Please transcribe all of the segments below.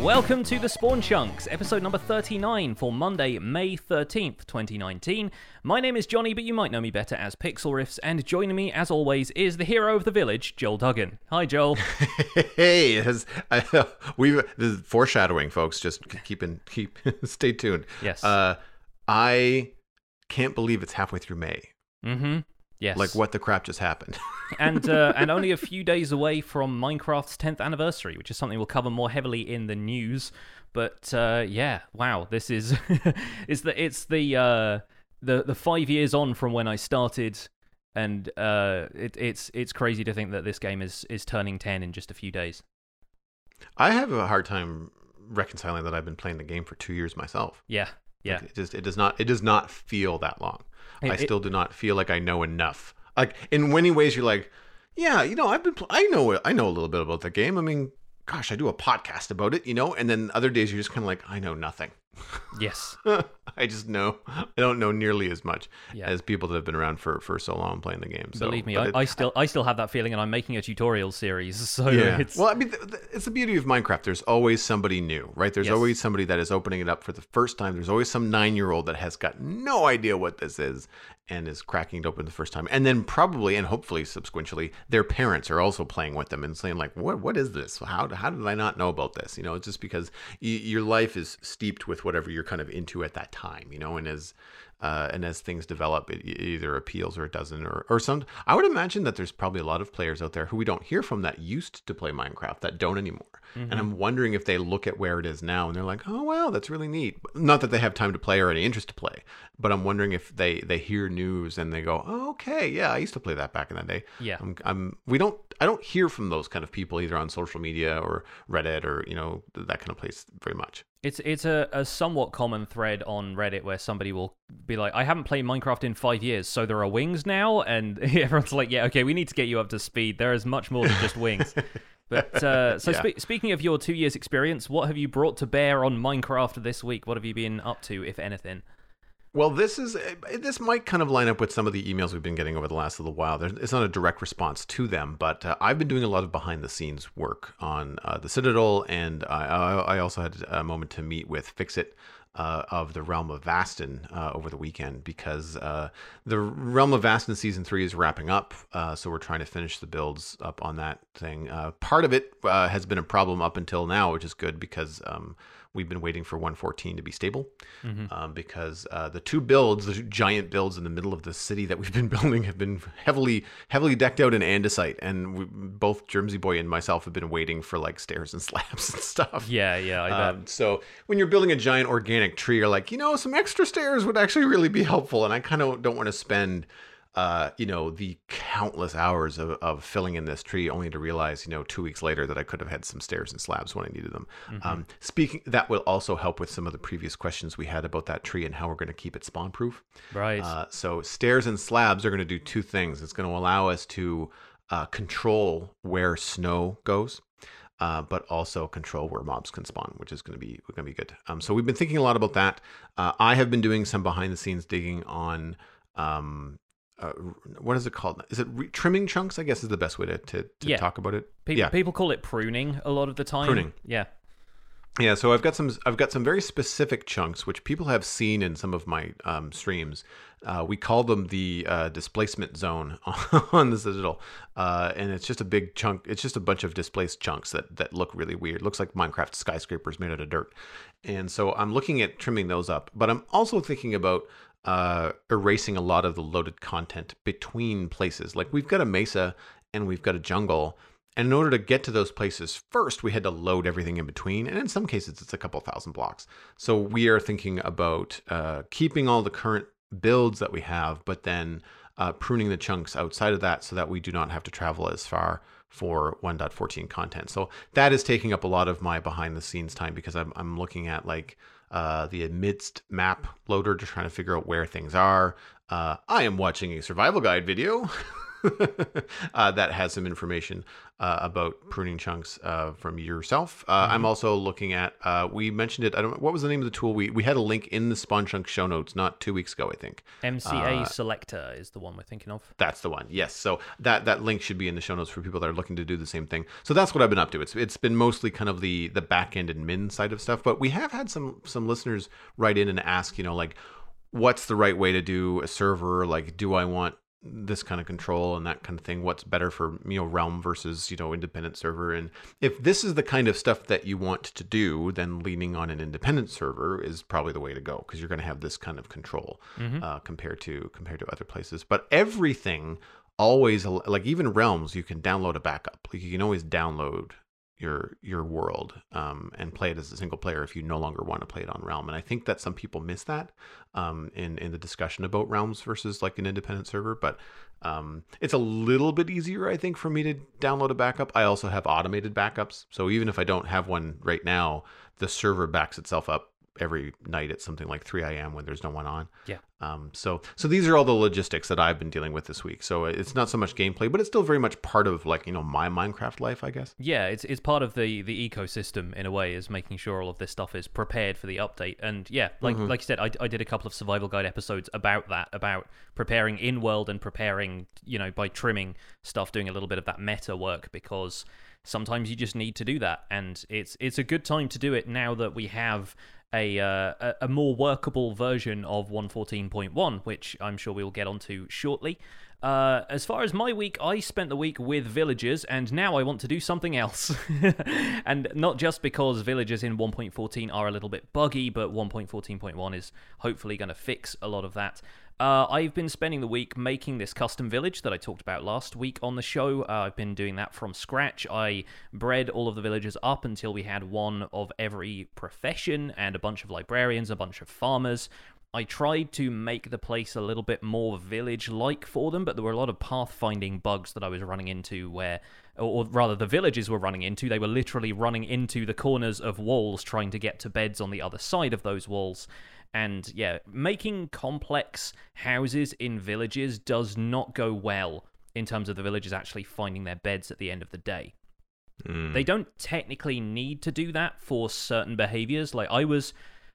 Welcome to The Spawn Chunks, episode number 39 for Monday, May 13th, 2019. My name is Jonny, but you might know me better as Pixel Riffs, and joining me, as always, is the hero of the village, Joel Duggan. Hi, Joel. Hey, this is foreshadowing, folks. Just keep stay tuned. Yes. I can't believe it's halfway through May. Mm-hmm. Yes. Like, what the crap just happened? and only a few days away from Minecraft's 10th anniversary, which is something we'll cover more heavily in the news. But yeah, wow, this is it's the 5 years on from when I started, and it's crazy to think that this game is turning 10 in just a few days. I have a hard time reconciling that I've been playing the game for 2 years myself. Yeah. Like, it does not feel that long. I still do not feel like I know enough. Like, in many ways, you're like, yeah, you know, I know a little bit about the game. I mean, gosh, I do a podcast about it, you know. And then other days, you're just kind of like, I know nothing. Yes, I don't know nearly as much as people that have been around for so long playing the game. So, believe me, I still have that feeling, and I'm making a tutorial series. So yeah. It's the beauty of Minecraft. There's always somebody new, right? There's always somebody that is opening it up for the first time. There's always some 9-year-old that has got no idea what this is and is cracking it open the first time. And then probably and hopefully subsequently, their parents are also playing with them and saying like, what is this? How did I not know about this? You know, it's just because your life is steeped with whatever you're kind of into at that time, you know, and as things develop, it either appeals or it doesn't, or some. I would imagine that there's probably a lot of players out there who we don't hear from that used to play Minecraft that don't anymore. Mm-hmm. And I'm wondering if they look at where it is now and they're like, oh, wow, that's really neat. Not that they have time to play or any interest to play, but I'm wondering if they hear news and they go, oh, okay, yeah, I used to play that back in the day. Yeah. I don't hear from those kind of people either on social media or Reddit or, you know, that kind of place very much. It's a somewhat common thread on Reddit where somebody will be like, I haven't played Minecraft in 5 years, so there are wings now, and everyone's like, yeah, okay, we need to get you up to speed. There is much more than just wings. But speaking of your 2 years experience, what have you brought to bear on Minecraft this week? What have you been up to, if anything? Well, this might kind of line up with some of the emails we've been getting over the last little while. It's not a direct response to them, but I've been doing a lot of behind-the-scenes work on the Citadel, and I also had a moment to meet with Fixit of the Realm of Vastin over the weekend, because the Realm of Vastin Season 3 is wrapping up, so we're trying to finish the builds up on that thing. Part of it has been a problem up until now, which is good, because we've been waiting for 1.14 to be stable, because the two giant builds in the middle of the city that we've been building have been heavily decked out in andesite, and both Jermsy Boy and myself have been waiting for like stairs and slabs and stuff. Yeah, I bet. So when you're building a giant organic tree, you're like, you know, some extra stairs would actually really be helpful, and I kind of don't want to spend you know, the countless hours of filling in this tree only to realize, you know, 2 weeks later that I could have had some stairs and slabs when I needed them. Mm-hmm. Speaking, that will also help with some of the previous questions we had about that tree and how we're going to keep it spawn proof. Right. So stairs and slabs are going to do two things. It's going to allow us to control where snow goes. But also control where mobs can spawn, which is going to be good. So we've been thinking a lot about that. I have been doing some behind the scenes digging on, what is it called? Is it trimming chunks? I guess is the best way to talk about it. People call it pruning a lot of the time. Pruning, yeah. So I've got some very specific chunks which people have seen in some of my streams. We call them the displacement zone on the Citadel, and it's just a big chunk. It's just a bunch of displaced chunks that look really weird. Looks like Minecraft skyscrapers made out of dirt. And so I'm looking at trimming those up, but I'm also thinking about erasing a lot of the loaded content between places. Like, we've got a mesa and we've got a jungle, and in order to get to those places first, we had to load everything in between, and in some cases it's a couple thousand blocks. So we are thinking about keeping all the current builds that we have, but then pruning the chunks outside of that so that we do not have to travel as far for 1.14 content. So that is taking up a lot of my behind the scenes time, because I'm looking at like the amidst map loader to try to figure out where things are. I am watching a survival guide video that has some information about pruning chunks from yourself. I'm also looking at, we mentioned it, I don't know, what was the name of the tool? We had a link in the Spawn Chunk show notes not 2 weeks ago, I think. MCA Selector is the one we're thinking of. That's the one, yes. So that link should be in the show notes for people that are looking to do the same thing. So that's what I've been up to. It's been mostly kind of the back end and min side of stuff, but we have had some listeners write in and ask, you know, like, what's the right way to do a server? Like, do I want this kind of control and that kind of thing? What's better for, you know, Realm versus, you know, independent server? And if this is the kind of stuff that you want to do, then leaning on an independent server is probably the way to go, because you're going to have this kind of control compared to other places. But everything always, like even Realms, you can download a backup. Like you can always download your world and play it as a single player if you no longer want to play it on Realm. And I think that some people miss that in the discussion about Realms versus like an independent server, but it's a little bit easier, I think, for me to download a backup. I also have automated backups, so even if I don't have one right now, the server backs itself up every night at something like 3 a.m. when there's no one on. Yeah. So these are all the logistics that I've been dealing with this week. So it's not so much gameplay, but it's still very much part of, like, you know, my Minecraft life, I guess. Yeah, it's part of the ecosystem in a way, is making sure all of this stuff is prepared for the update. And yeah, like you said, I did a couple of survival guide episodes about that, about preparing in world and preparing, you know, by trimming stuff, doing a little bit of that meta work, because sometimes you just need to do that. And it's a good time to do it now that we have a more workable version of 1.14.1, which I'm sure we'll get onto shortly. As far as my week, I spent the week with villagers, and now I want to do something else. And not just because villagers in 1.14 are a little bit buggy, but 1.14.1 is hopefully going to fix a lot of that. I've been spending the week making this custom village that I talked about last week on the show. I've been doing that from scratch. I bred all of the villagers up until we had one of every profession and a bunch of librarians, a bunch of farmers. I tried to make the place a little bit more village-like for them, but there were a lot of pathfinding bugs that I was running into where, or rather the villagers were running into. They were literally running into the corners of walls, trying to get to beds on the other side of those walls. And yeah, making complex houses in villages does not go well in terms of the villagers actually finding their beds at the end of the day. They don't technically need to do that for certain behaviors. Like I was...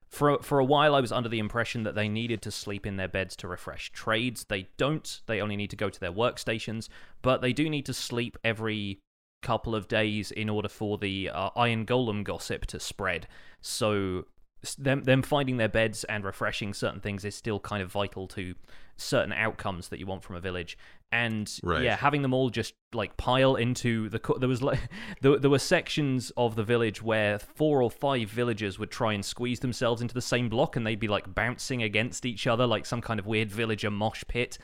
For a while, I was under the impression that they needed to sleep in their beds to refresh trades. They don't. They only need to go to their workstations, but they do need to sleep every couple of days in order for the Iron Golem gossip to spread. So them finding their beds and refreshing certain things is still kind of vital to certain outcomes that you want from a village. And right. Yeah, having them all just like pile into the there were sections of the village where 4 or 5 villagers would try and squeeze themselves into the same block, and they'd be like bouncing against each other like some kind of weird villager mosh pit.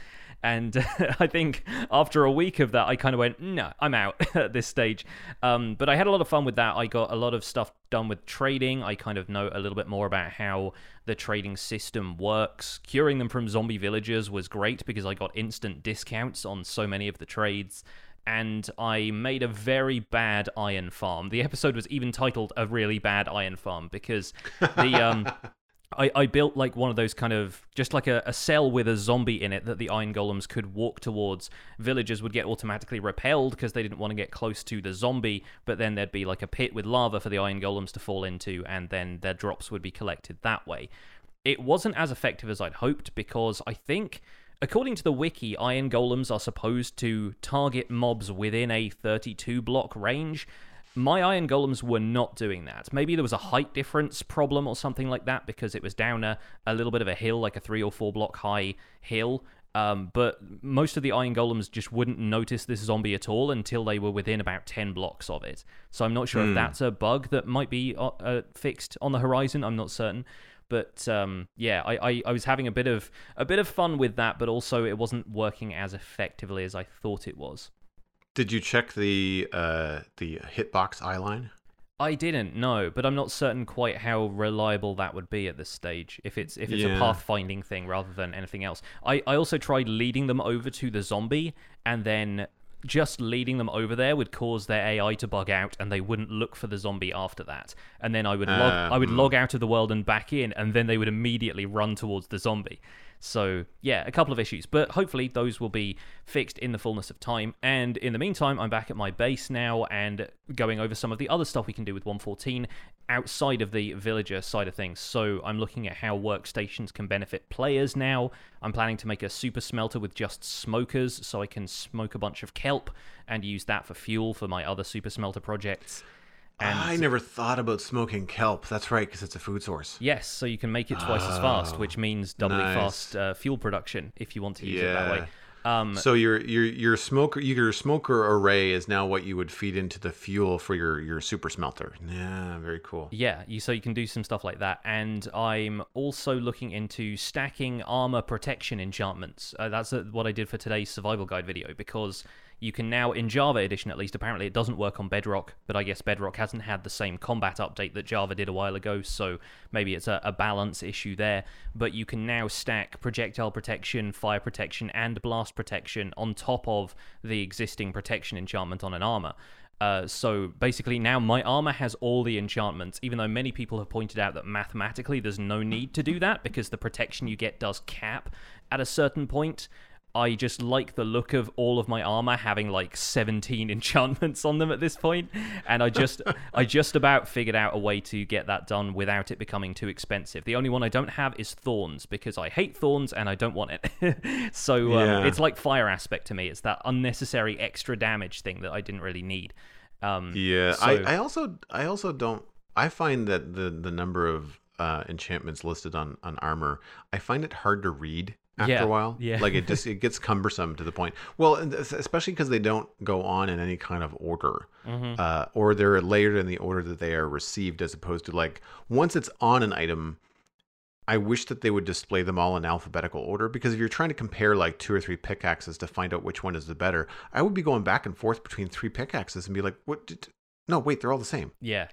And I think after a week of that, I kind of went, no, I'm out at this stage. But I had a lot of fun with that. I got a lot of stuff done with trading. I kind of know a little bit more about how the trading system works. Curing them from zombie villagers was great because I got instant discounts on so many of the trades. And I made a very bad iron farm. The episode was even titled A Really Bad Iron Farm because the... I built like one of those kind of, just like a cell with a zombie in it that the Iron Golems could walk towards. Villagers would get automatically repelled because they didn't want to get close to the zombie, but then there'd be like a pit with lava for the Iron Golems to fall into, and then their drops would be collected that way. It wasn't as effective as I'd hoped because I think, according to the wiki, Iron Golems are supposed to target mobs within a 32 block range. My Iron Golems were not doing that. Maybe there was a height difference problem or something like that because it was down a little bit of a hill, like a 3 or 4 block high hill. But most of the Iron Golems just wouldn't notice this zombie at all until they were within about 10 blocks of it. So I'm not sure if that's a bug that might be fixed on the horizon. I'm not certain. But yeah, I was having a bit of fun with that, but also it wasn't working as effectively as I thought it was. Did you check the hitbox eyeline? I didn't, no, but I'm not certain quite how reliable that would be at this stage, if it's a pathfinding thing rather than anything else. I also tried leading them over to the zombie, and then just leading them over there would cause their AI to bug out, and they wouldn't look for the zombie after that. And then I would log out of the world and back in, and then they would immediately run towards the zombie. So yeah, a couple of issues, but hopefully those will be fixed in the fullness of time. And in the meantime, I'm back at my base now and going over some of the other stuff we can do with 1.14 outside of the villager side of things. So I'm looking at how workstations can benefit players now. I'm planning to make a super smelter with just smokers so I can smoke a bunch of kelp and use that for fuel for my other super smelter projects. And I never thought about smoking kelp. That's right, because it's a food source. Yes, so you can make it twice as fast, which means doubly fast fuel production if you want to use it that way. So your smoker array is now what you would feed into the fuel for your super smelter. Yeah, very cool. Yeah, so you can do some stuff like that. And I'm also looking into stacking armor protection enchantments. That's what I did for today's survival guide video, because you can now, in Java edition at least, apparently it doesn't work on Bedrock, but I guess Bedrock hasn't had the same combat update that Java did a while ago, so maybe it's a balance issue there. But you can now stack projectile protection, fire protection, and blast protection on top of the existing protection enchantment on an armor. So basically now my armor has all the enchantments, even though many people have pointed out that mathematically there's no need to do that because the protection you get does cap at a certain point. I just like the look of all of my armor having like 17 enchantments on them at this point, and I just about figured out a way to get that done without it becoming too expensive. The only one I don't have is thorns, because I hate thorns and I don't want it. So it's like fire aspect to me. It's that unnecessary extra damage thing that I didn't really need. I also don't. I find that the number of enchantments listed on armor, I find it hard to read. After a while, like it gets cumbersome to the point. Well, especially because they don't go on in any kind of order, or they're layered in the order that they are received, as opposed to like once it's on an item. I wish that they would display them all in alphabetical order, because if you're trying to compare like 2 or 3 pickaxes to find out which one is the better, I would be going back and forth between 3 pickaxes and be like, what? No, wait, they're all the same. Yeah.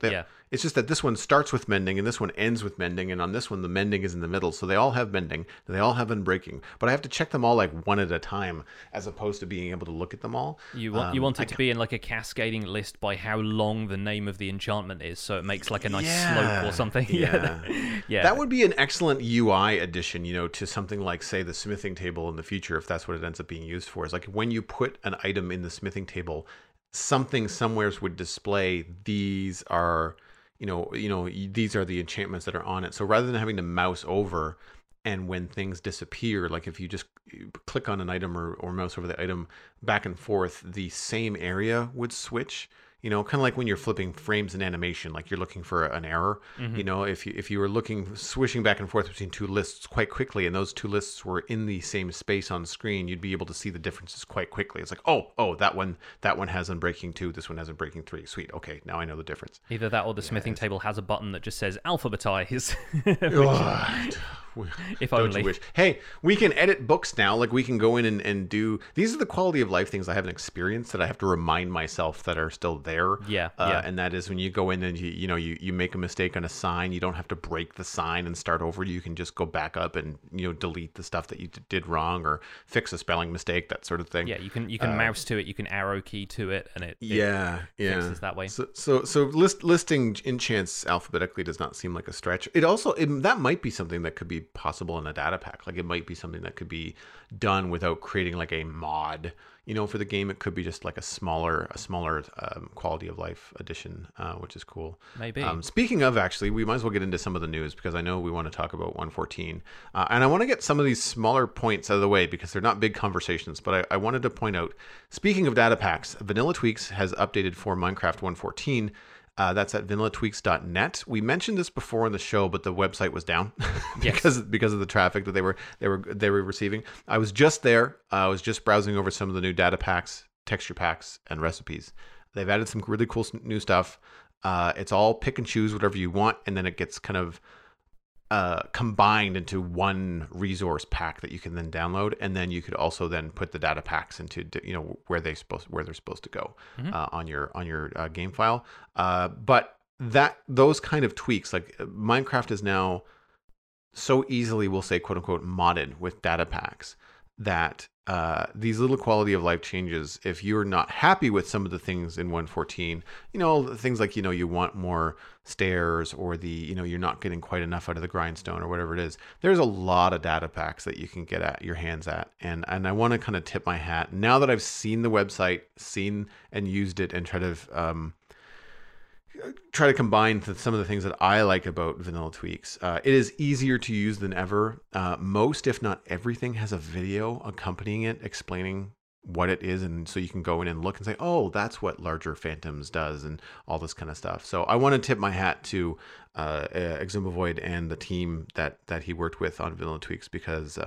It's just that this one starts with mending and this one ends with mending, and on this one the mending is in the middle, so they all have mending and they all have unbreaking. But I have to check them all like one at a time, as opposed to being able to look at them all. You want it to be in like a cascading list by how long the name of the enchantment is, so it makes like a nice slope or something. Yeah. That would be an excellent UI addition, you know, to something like, say, the smithing table in the future, if that's what it ends up being used for. Is like when you put an item in the smithing table, something somewheres would display these are, you know, these are the enchantments that are on it. So rather than having to mouse over, and when things disappear, like if you just click on an item or mouse over the item back and forth, the same area would switch. You know, kind of like when you're flipping frames in animation, like you're looking for an error. You know, if you were swishing back and forth between 2 lists quite quickly, and those 2 lists were in the same space on screen, you'd be able to see the differences quite quickly. It's like, oh, that one has unbreaking 2, this one has unbreaking 3. Sweet, okay, now I know the difference. Either that or the smithing table has a button that just says alphabetize. If only. Don't you wish? Hey, we can edit books now. Like we can go in and do. These are the quality of life things I haven't experienced that I have to remind myself that are still there. Yeah. And that is when you go in and you make a mistake on a sign. You don't have to break the sign and start over. You can just go back up and delete the stuff that you did wrong or fix a spelling mistake, that sort of thing. Yeah, you can mouse to it. You can arrow key to it, and it fixes that way. So listing enchants alphabetically does not seem like a stretch. It also that might be something that could be possible in a data pack. Like it might be something that could be done without creating like a mod, for the game. It could be just like a smaller quality of life addition, which is cool. Maybe. Speaking of, actually, we might as well get into some of the news, because I know we want to talk about 1.14, and I want to get some of these smaller points out of the way because they're not big conversations. But I wanted to point out, speaking of data packs, Vanilla Tweaks has updated for Minecraft 1.14. That's at vanillatweaks.net. We mentioned this before in the show, but the website was down because of the traffic that they were receiving. I was just there. I was just browsing over some of the new data packs, texture packs, and recipes. They've added some really cool new stuff. It's all pick and choose whatever you want, and then it gets kind of combined into one resource pack that you can then download, and then you could also then put the data packs into where they're supposed to go on your game file. But those kind of tweaks, like Minecraft is now so easily, we'll say, quote unquote, modded with data packs that these little quality of life changes, if you're not happy with some of the things in 1.14, you know, things like, you know, you want more stairs, or the, you know, you're not getting quite enough out of the grindstone, or whatever it is, there's a lot of data packs that you can get at your hands at. And I want to kind of tip my hat now that I've seen the website, seen and used it, and try to combine some of the things that I like about Vanilla Tweaks. It is easier to use than ever. Most, if not everything, has a video accompanying it explaining what it is, and so you can go in and look and say, oh, that's what larger phantoms does, and all this kind of stuff. So I want to tip my hat to Eximbo Void and the team that he worked with on Vanilla Tweaks, because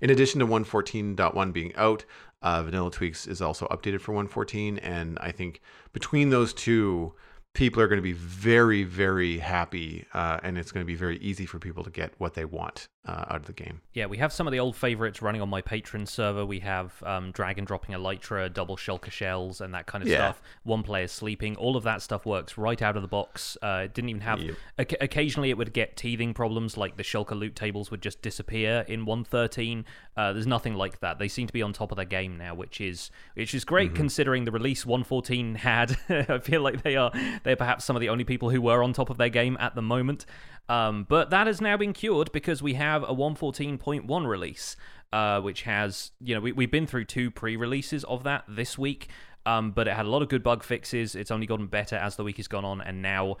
in addition to 1.14.1 being out, Vanilla Tweaks is also updated for 1.14, and I think between those two, people are going to be very, very happy, and it's going to be very easy for people to get what they want out of the game. Yeah, we have some of the old favorites running on my Patreon server. We have drag and dropping Elytra, double shulker shells, and that kind of stuff. One player sleeping. All of that stuff works right out of the box. It didn't even have... Occasionally it would get teething problems, like the shulker loot tables would just disappear in 1.13. There's nothing like that. They seem to be on top of their game now, which is great, considering the release 1.14 had. I feel like they are... They're perhaps some of the only people who were on top of their game at the moment. But that has now been cured, because we have a 1.14.1 release, which has, you know, we've been through two pre-releases of that this week, but it had a lot of good bug fixes. It's only gotten better as the week has gone on, and now...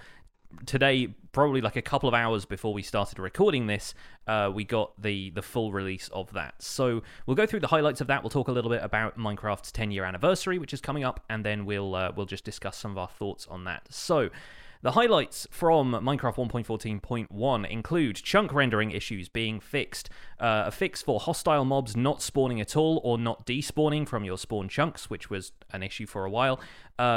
Today, probably like a couple of hours before we started recording this, we got the full release of that. So we'll go through the highlights of that. We'll talk a little bit about Minecraft's 10-year anniversary, which is coming up, and then we'll just discuss some of our thoughts on that. So the highlights from Minecraft 1.14.1 include chunk rendering issues being fixed, a fix for hostile mobs not spawning at all or not despawning from your spawn chunks, which was an issue for a while,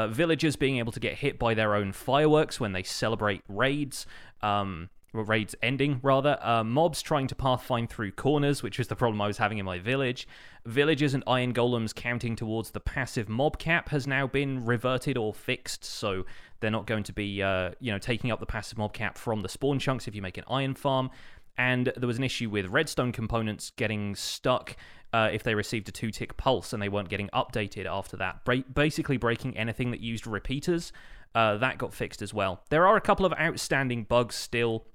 villagers being able to get hit by their own fireworks when they celebrate raids, raids ending, rather. Mobs trying to pathfind through corners, which was the problem I was having in my village. Villagers and iron golems counting towards the passive mob cap has now been reverted or fixed, so they're not going to be taking up the passive mob cap from the spawn chunks if you make an iron farm. And there was an issue with redstone components getting stuck if they received a 2-tick pulse, and they weren't getting updated after that. Basically breaking anything that used repeaters. That got fixed as well. There are a couple of outstanding bugs still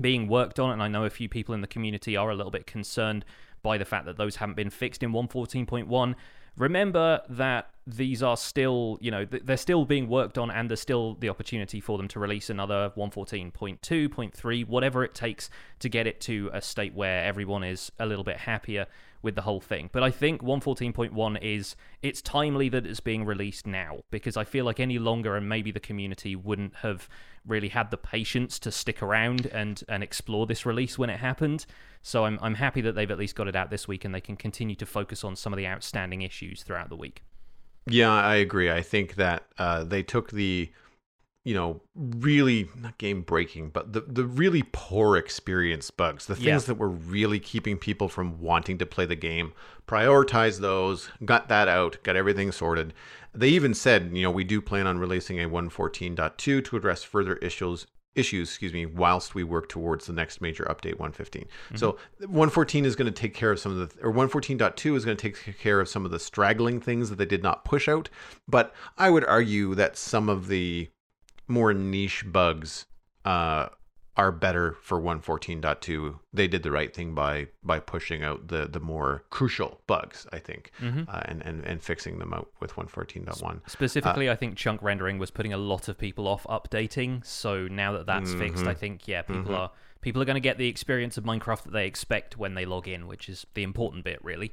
being worked on, and I know a few people in the community are a little bit concerned by the fact that those haven't been fixed in 1.14.1. Remember that these are still, you know, they're still being worked on, and there's still the opportunity for them to release another 1.14.2, 0.3, whatever it takes to get it to a state where everyone is a little bit happier with the whole thing. But I think 1.14.1 it's timely that it's being released now, because I feel like any longer and maybe the community wouldn't have really had the patience to stick around and explore this release when it happened. So I'm happy that they've at least got it out this week, and they can continue to focus on some of the outstanding issues throughout the week. Yeah, I agree. I think that they took the, you know, really not game breaking, but the really poor experience bugs, the things that were really keeping people from wanting to play the game, prioritized those, got that out, got everything sorted. They even said, you know, we do plan on releasing a 1.14.2 to address further issues, whilst we work towards the next major update, 1.15. So 1.14 is going to take care of some of the, or 1.14.2 is going to take care of some of the straggling things that they did not push out. But I would argue that some of the more niche bugs are better for 1.14.2. They did the right thing by pushing out the more crucial bugs, I think, and fixing them out with 1.14.1. Specifically, I think chunk rendering was putting a lot of people off updating. So now that's fixed, I think, people are going to get the experience of Minecraft that they expect when they log in, which is the important bit, really.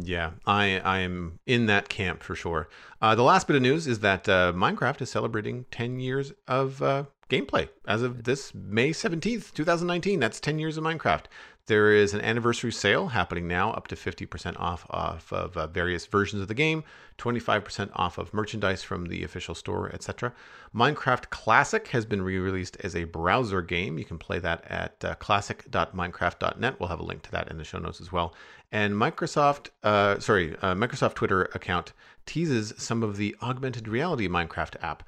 Yeah, I am in that camp for sure. The last bit of news is that Minecraft is celebrating 10 years of gameplay as of this May 17th, 2019. That's 10 years of Minecraft. There is an anniversary sale happening now, up to 50% off of various versions of the game, 25% off of merchandise from the official store, etc. Minecraft Classic has been re-released as a browser game. You can play that at classic.minecraft.net. We'll have a link to that in the show notes as well. And Microsoft Twitter account teases some of the augmented reality Minecraft app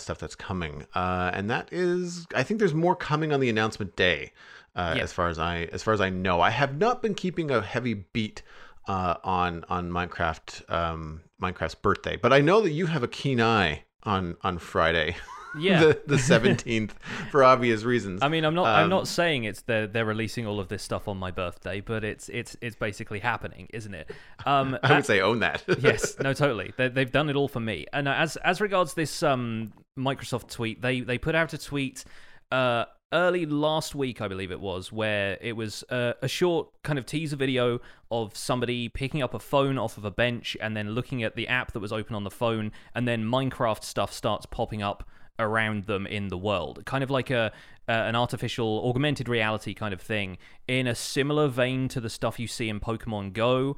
stuff that's coming. And that is, I think there's more coming on the announcement day. As far as I know, I have not been keeping a heavy beat on Minecraft, Minecraft's birthday. But I know that you have a keen eye on Friday. Yeah, the 17th, for obvious reasons. I mean, I'm not saying it's they're releasing all of this stuff on my birthday, but it's basically happening, isn't it? I would say own that. Yes, no, totally. They've done it all for me. And as regards this Microsoft tweet, they put out a tweet early last week, I believe it was, where it was a short kind of teaser video of somebody picking up a phone off of a bench and then looking at the app that was open on the phone, and then Minecraft stuff starts popping up around them in the world, kind of like an artificial augmented reality kind of thing, in a similar vein to the stuff you see in Pokemon Go.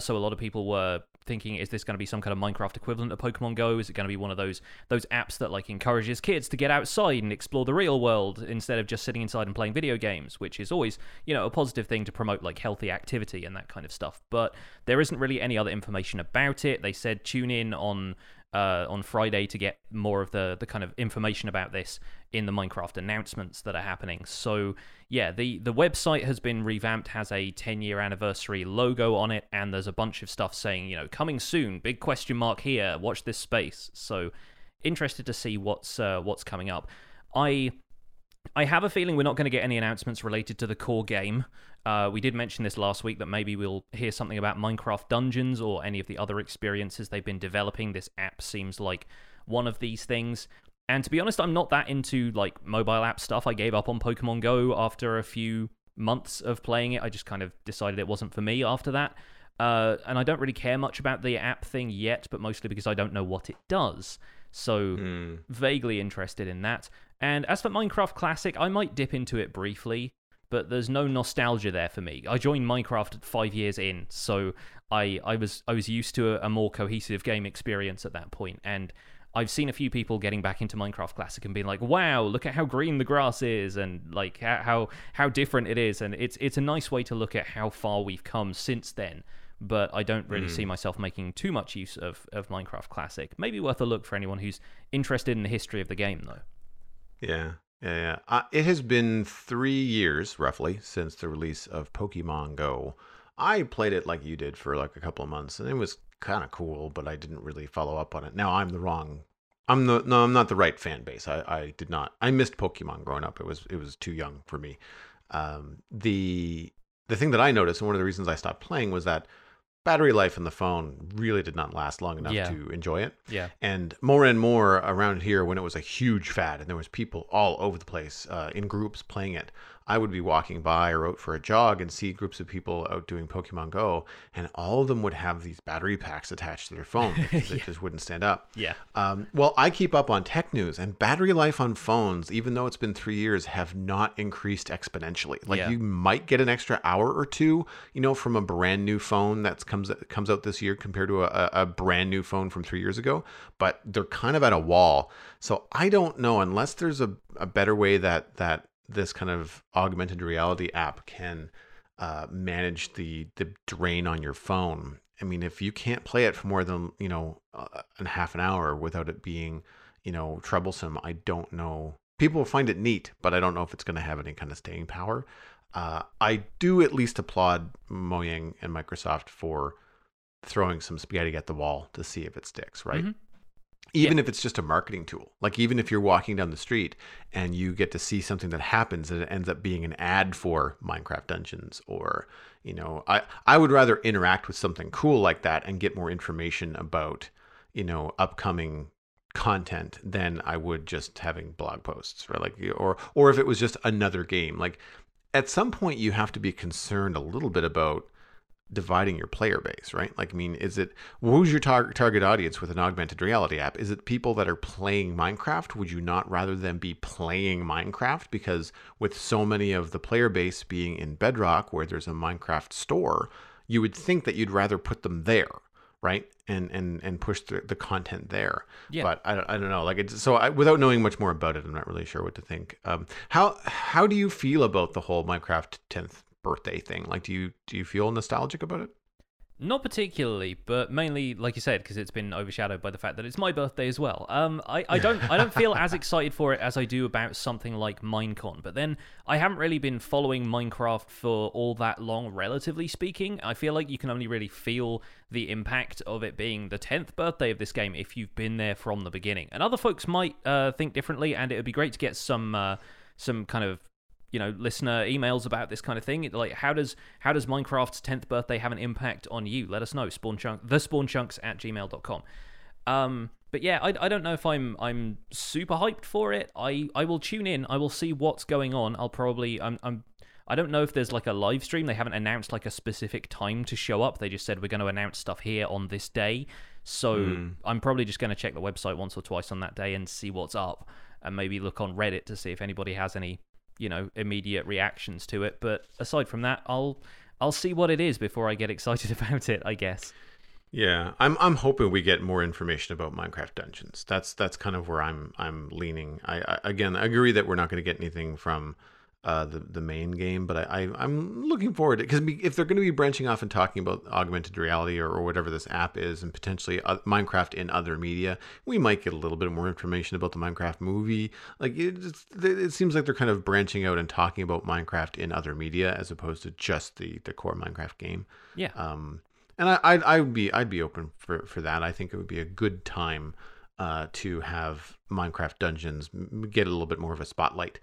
So a lot of people were thinking, is this going to be some kind of Minecraft equivalent of Pokemon Go? Is it going to be one of those apps that like encourages kids to get outside and explore the real world instead of just sitting inside and playing video games, which is always, you know, a positive thing to promote like healthy activity and that kind of stuff. But there isn't really any other information about it. They said tune in on Friday to get more of the kind of information about this in the Minecraft announcements that are happening. So yeah, the website has been revamped, has a 10-year anniversary logo on it, and there's a bunch of stuff saying, you know, coming soon, big question mark here, watch this space. So interested to see what's coming up. I have a feeling we're not going to get any announcements related to the core game. We did mention this last week that maybe we'll hear something about Minecraft Dungeons or any of the other experiences they've been developing. This app seems like one of these things. And to be honest, I'm not that into like mobile app stuff. I gave up on Pokemon Go after a few months of playing it. I just kind of decided it wasn't for me after that. And I don't really care much about the app thing yet, but mostly because I don't know what it does. So vaguely interested in that. And as for Minecraft Classic, I might dip into it briefly, but there's no nostalgia there for me. I joined Minecraft 5 years in, so I was used to a more cohesive game experience at that point. And I've seen a few people getting back into Minecraft Classic and being like, wow, look at how green the grass is, and like how different it is. And it's a nice way to look at how far we've come since then. But I don't really see myself making too much use of Minecraft Classic. Maybe worth a look for anyone who's interested in the history of the game, though. Yeah. It has been 3 years, roughly, since the release of Pokemon Go. I played it like you did for like a couple of months, and it was kind of cool, but I didn't really follow up on it. Now I'm not the right fan base. I missed Pokemon growing up. It was too young for me. The thing that I noticed, and one of the reasons I stopped playing, was that battery life on the phone really did not last long enough to enjoy it. Yeah. And more around here, when it was a huge fad and there was people all over the place in groups playing it, I would be walking by or out for a jog and see groups of people out doing Pokemon Go, and all of them would have these battery packs attached to their phone because it just wouldn't stand up. Yeah. Well, I keep up on tech news, and battery life on phones, even though it's been 3 years, have not increased exponentially. Like you might get an extra hour or two, you know, from a brand new phone that's comes out this year compared to a brand new phone from 3 years ago, but they're kind of at a wall. So I don't know, unless there's a better way that this kind of augmented reality app can manage the drain on your phone. I mean, if you can't play it for more than, you know, a half an hour without it being, you know, troublesome, I don't know. People find it neat, but I don't know if it's going to have any kind of staying power. I do at least applaud Mojang and Microsoft for throwing some spaghetti at the wall to see if it sticks, right? Mm-hmm. Even if it's just a marketing tool, like even if you're walking down the street and you get to see something that happens and it ends up being an ad for Minecraft Dungeons, or, you know, I would rather interact with something cool like that and get more information about, you know, upcoming content than I would just having blog posts, right? Like, or if it was just another game. Like at some point you have to be concerned a little bit about dividing your player base, right? Like, I mean, is it, who's your target audience with an augmented reality app? Is it people that are playing Minecraft? Would you not rather them be playing Minecraft? Because with so many of the player base being in Bedrock, where there's a Minecraft store, you would think that you'd rather put them there, right? And push the content there. Yeah. But I don't know. Like, it's, so without knowing much more about it, I'm not really sure what to think. How do you feel about the whole Minecraft 10th birthday thing? Like, do you feel nostalgic about it? Not particularly, but mainly, like you said, because it's been overshadowed by the fact that it's my birthday as well. I don't feel as excited for it as I do about something like Minecon. But then I haven't really been following Minecraft for all that long, relatively speaking. I feel like you can only really feel the impact of it being the 10th birthday of this game if you've been there from the beginning. And other folks might think differently, and it would be great to get some kind of, you know, listener emails about this kind of thing. Like, how does Minecraft's 10th birthday have an impact on you? Let us know. thespawnchunks@gmail.com. But yeah, I don't know if I'm super hyped for it. I will tune in. I will see what's going on. I'll probably I don't know if there's like a live stream. They haven't announced like a specific time to show up. They just said we're going to announce stuff here on this day. So I'm probably just going to check the website once or twice on that day and see what's up, and maybe look on Reddit to see if anybody has any, you know, immediate reactions to it. But aside from that, I'll see what it is before I get excited about it, I guess. Yeah, I'm hoping we get more information about Minecraft Dungeons. That's kind of where I'm leaning. I agree that we're not going to get anything from the main game, but I'm looking forward to it, because if they're going to be branching off and talking about augmented reality or whatever this app is, and potentially Minecraft in other media, we might get a little bit more information about the Minecraft movie. Like, it seems like they're kind of branching out and talking about Minecraft in other media as opposed to just the core Minecraft game. Yeah. And I'd be open for that. I think it would be a good time to have Minecraft Dungeons get a little bit more of a spotlight,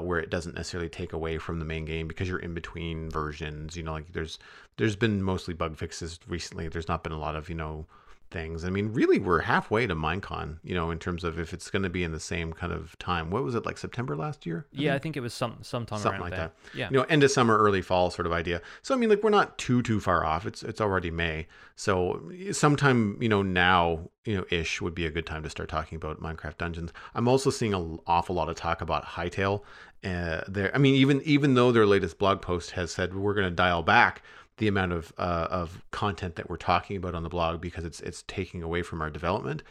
where it doesn't necessarily take away from the main game because you're in between versions. You know, like there's been mostly bug fixes recently. There's not been a lot of, you know, things. I mean, really, we're halfway to Minecon, you know, in terms of if it's going to be in the same kind of time. What was it, like September last year? I think it was sometime around like there. That. Yeah, you know, end of summer, early fall sort of idea. So I mean, like, we're not too far off. It's already May, so sometime, you know, now, you know, ish would be a good time to start talking about Minecraft Dungeons. I'm also seeing an awful lot of talk about Hytale. There, I mean, even though their latest blog post has said we're going to dial back the amount of content that we're talking about on the blog because it's taking away from our development,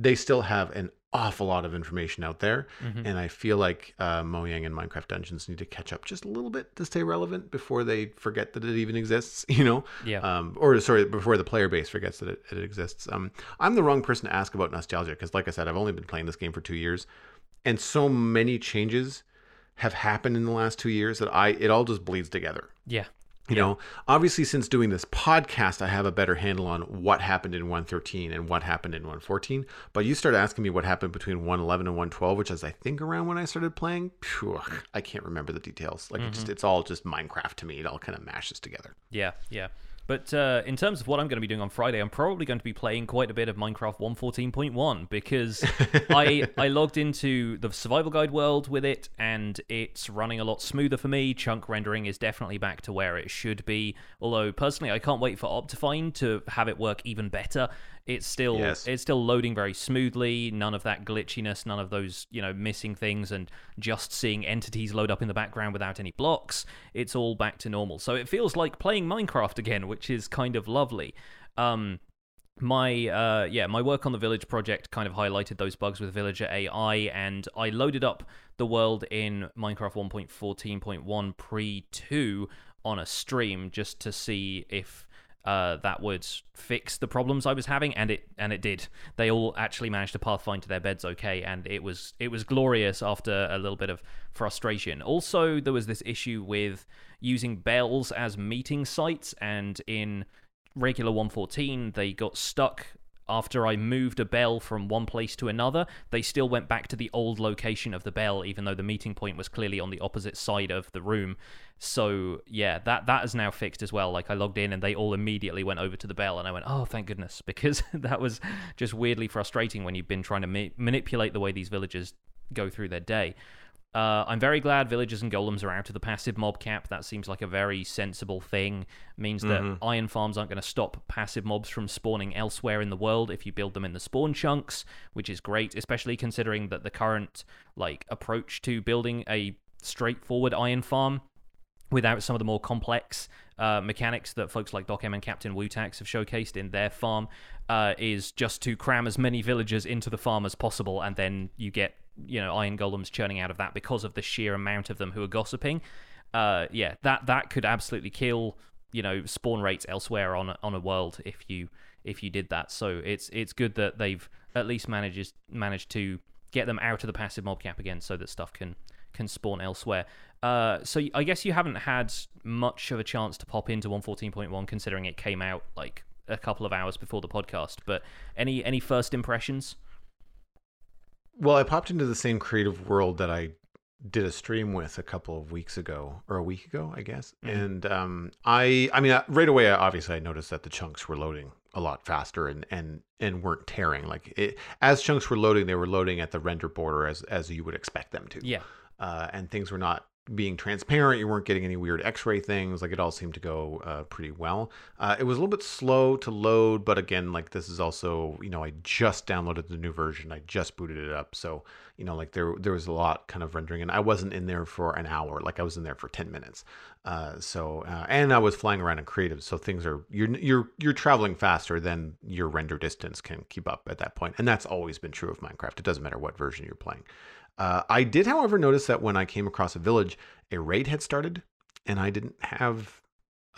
they still have an awful lot of information out there, and I feel like Mojang and Minecraft Dungeons need to catch up just a little bit to stay relevant before they forget that it even exists, you know? Yeah. Before the player base forgets that it exists. I'm the wrong person to ask about nostalgia because, like I said, I've only been playing this game for 2 years, and so many changes have happened in the last 2 years that it all just bleeds together. Yeah. You know, obviously, since doing this podcast, I have a better handle on what happened in 113 and what happened in 114. But you start asking me what happened between 111 and 112, which is, I think, around when I started playing. Phew, I can't remember the details. Like, it's all just Minecraft to me. It all kind of mashes together. Yeah, yeah. But in terms of what I'm going to be doing on Friday, I'm probably going to be playing quite a bit of Minecraft 114.1 because I logged into the survival guide world with it, and it's running a lot smoother for me. Chunk rendering is definitely back to where it should be. Although, personally, I can't wait for Optifine to have it work even better. It's still loading very smoothly. None of that glitchiness, none of those, you know, missing things, and just seeing entities load up in the background without any blocks. It's all back to normal. So it feels like playing Minecraft again, which is kind of lovely. My work on the Village project kind of highlighted those bugs with Villager AI, and I loaded up the world in Minecraft 1.14.1 pre-2 on a stream just to see if that would fix the problems I was having, and it did. They all actually managed to pathfind to their beds okay, and it was glorious after a little bit of frustration. Also, there was this issue with using bells as meeting sites, and in regular 114, they got stuck. After I moved a bell from one place to another, they still went back to the old location of the bell, even though the meeting point was clearly on the opposite side of the room. So, yeah, that is now fixed as well. Like, I logged in, and they all immediately went over to the bell, and I went, oh, thank goodness, because that was just weirdly frustrating when you've been trying to manipulate the way these villagers go through their day. I'm very glad villagers and golems are out of the passive mob cap. That seems like a very sensible thing. Means that iron farms aren't going to stop passive mobs from spawning elsewhere in the world if you build them in the spawn chunks, which is great, especially considering that the current like approach to building a straightforward iron farm without some of the more complex mechanics that folks like Doc M and Captain Wutax have showcased in their farm is just to cram as many villagers into the farm as possible, and then you get, you know, iron golems churning out of that because of the sheer amount of them who are gossiping. That could absolutely kill you know, spawn rates elsewhere on a world if you did that. So it's good that they've at least managed to get them out of the passive mob cap again, so that stuff can spawn elsewhere. So I guess you haven't had much of a chance to pop into 114.1, considering it came out like a couple of hours before the podcast. But any first impressions? Well, I popped into the same creative world that I did a stream with a week ago, I guess. Mm-hmm. And I mean, right away, obviously, I noticed that the chunks were loading a lot faster and weren't tearing. Like as chunks were loading, they were loading at the render border as you would expect them to. Yeah. And things were not being transparent. You weren't getting any weird x-ray things. Like it all seemed to go pretty well. It was a little bit slow to load, but again, like this is also, you know, I just downloaded the new version. I just booted it up. So, you know, like there was a lot kind of rendering, and I wasn't in there for an hour. Like I was in there for 10 minutes. And I was flying around in creative. So things are, you're traveling faster than your render distance can keep up at that point. And that's always been true of Minecraft. It doesn't matter what version you're playing. I did, however, notice that when I came across a village, a raid had started, and I didn't have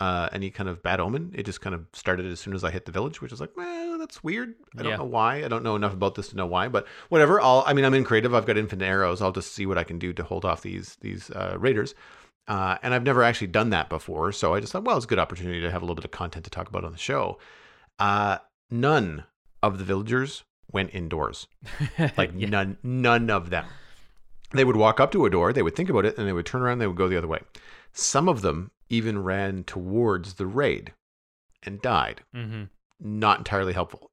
any kind of bad omen. It just kind of started as soon as I hit the village, which is like, well, that's weird. I don't know why. I don't know enough about this to know why, but whatever. I'm in creative. I've got infinite arrows. I'll just see what I can do to hold off these raiders. And I've never actually done that before, so I just thought, well, it's a good opportunity to have a little bit of content to talk about on the show. None of the villagers went indoors. Like yeah. None of them. They would walk up to a door, they would think about it, and they would turn around, and they would go the other way. Some of them even ran towards the raid and died. Mm-hmm. Not entirely helpful.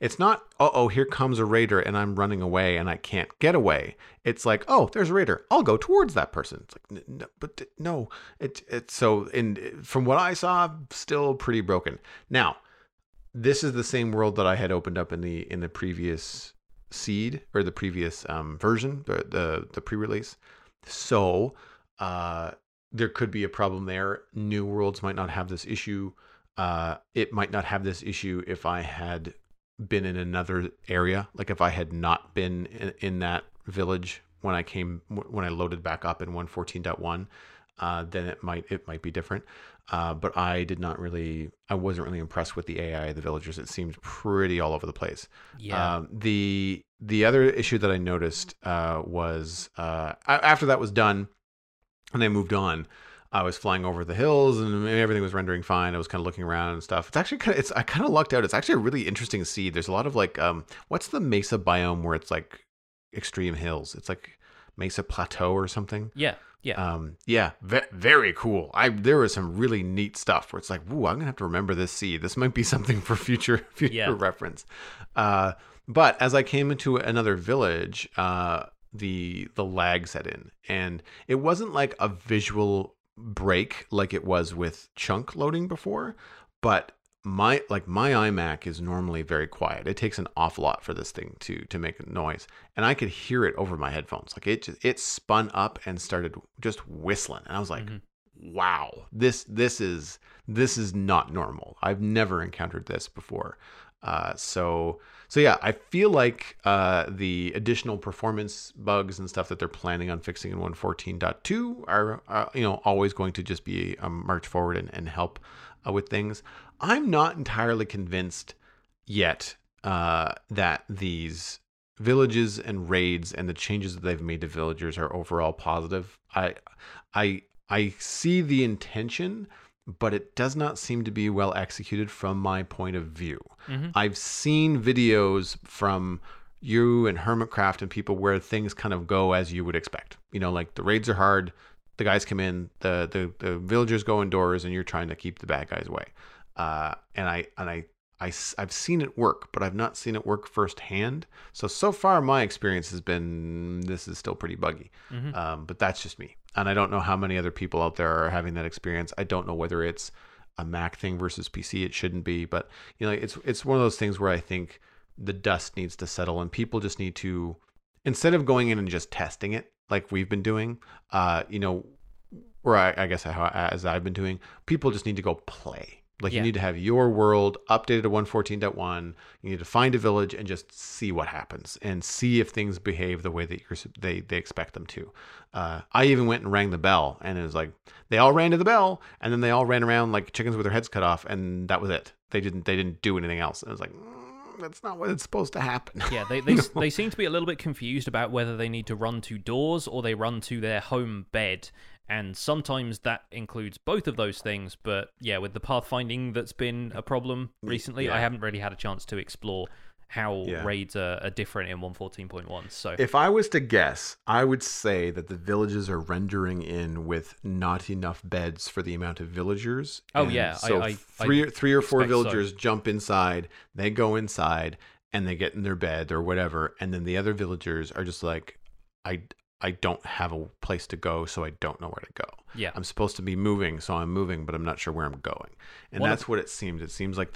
It's not, uh-oh, here comes a raider, and I'm running away, and I can't get away. It's like, oh, there's a raider. I'll go towards that person. It's like, no. So, from what I saw, still pretty broken. Now, this is the same world that I had opened up in the previous seed, or the previous version, the pre-release, so there could be a problem there. New worlds might not have this issue. It might not have this issue if I had been in another area, like if I had not been in that village when I loaded back up in 114.1, then it might be different. But I wasn't really impressed with the AI of the villagers. It seemed pretty all over the place. Yeah. The other issue that I noticed was after that was done and I moved on, I was flying over the hills and everything was rendering fine. I was kind of looking around and stuff. It's actually I kind of lucked out. It's actually a really interesting seed. There's a lot of like, what's the mesa biome where it's like extreme hills? It's like Mesa Plateau or something. Yeah. Yeah. Very cool. There was some really neat stuff where it's like, ooh, I'm gonna have to remember this seed. This might be something for future reference. But as I came into another village, the lag set in, and it wasn't like a visual break like it was with chunk loading before, but my iMac is normally very quiet. It takes an awful lot for this thing to make noise, and I could hear it over my headphones. Like it spun up and started just whistling, and I was like, mm-hmm. "Wow, this is not normal. I've never encountered this before." So yeah, I feel like the additional performance bugs and stuff that they're planning on fixing in 114.2 are always going to just be a march forward and help with things. I'm not entirely convinced yet that these villages and raids and the changes that they've made to villagers are overall positive. I see the intention, but it does not seem to be well executed from my point of view. Mm-hmm. I've seen videos from you and Hermitcraft and people where things kind of go as you would expect. You know, like the raids are hard, the guys come in, the villagers go indoors, and you're trying to keep the bad guys away. I've seen it work, but I've not seen it work firsthand. So far my experience has been, this is still pretty buggy. Mm-hmm. But that's just me. And I don't know how many other people out there are having that experience. I don't know whether it's a Mac thing versus PC. It shouldn't be, but you know, it's one of those things where I think the dust needs to settle, and people just need to, instead of going in and just testing it like we've been doing, or I guess as I've been doing, people just need to go play. Like, you need to have your world updated to 114.1. You need to find a village and just see what happens and see if things behave the way that they expect them to. I even went and rang the bell, and it was like, they all ran to the bell, and then they all ran around like chickens with their heads cut off, and that was it. They didn't do anything else. And it was like, that's not what it's supposed to happen. Yeah, they no. They seem to be a little bit confused about whether they need to run to doors or they run to their home bed. And sometimes that includes both of those things. But yeah, with the pathfinding that's been a problem recently, I haven't really had a chance to explore how raids are different in 114.1. So if I was to guess, I would say that the villages are rendering in with not enough beds for the amount of villagers. Oh, and yeah. So three or four villagers jump inside, they go inside, and they get in their bed or whatever. And then the other villagers are just like, I don't have a place to go, so I don't know where to go. Yeah, I'm supposed to be moving, so I'm moving, but I'm not sure where I'm going. And that's what it seemed. It seemed like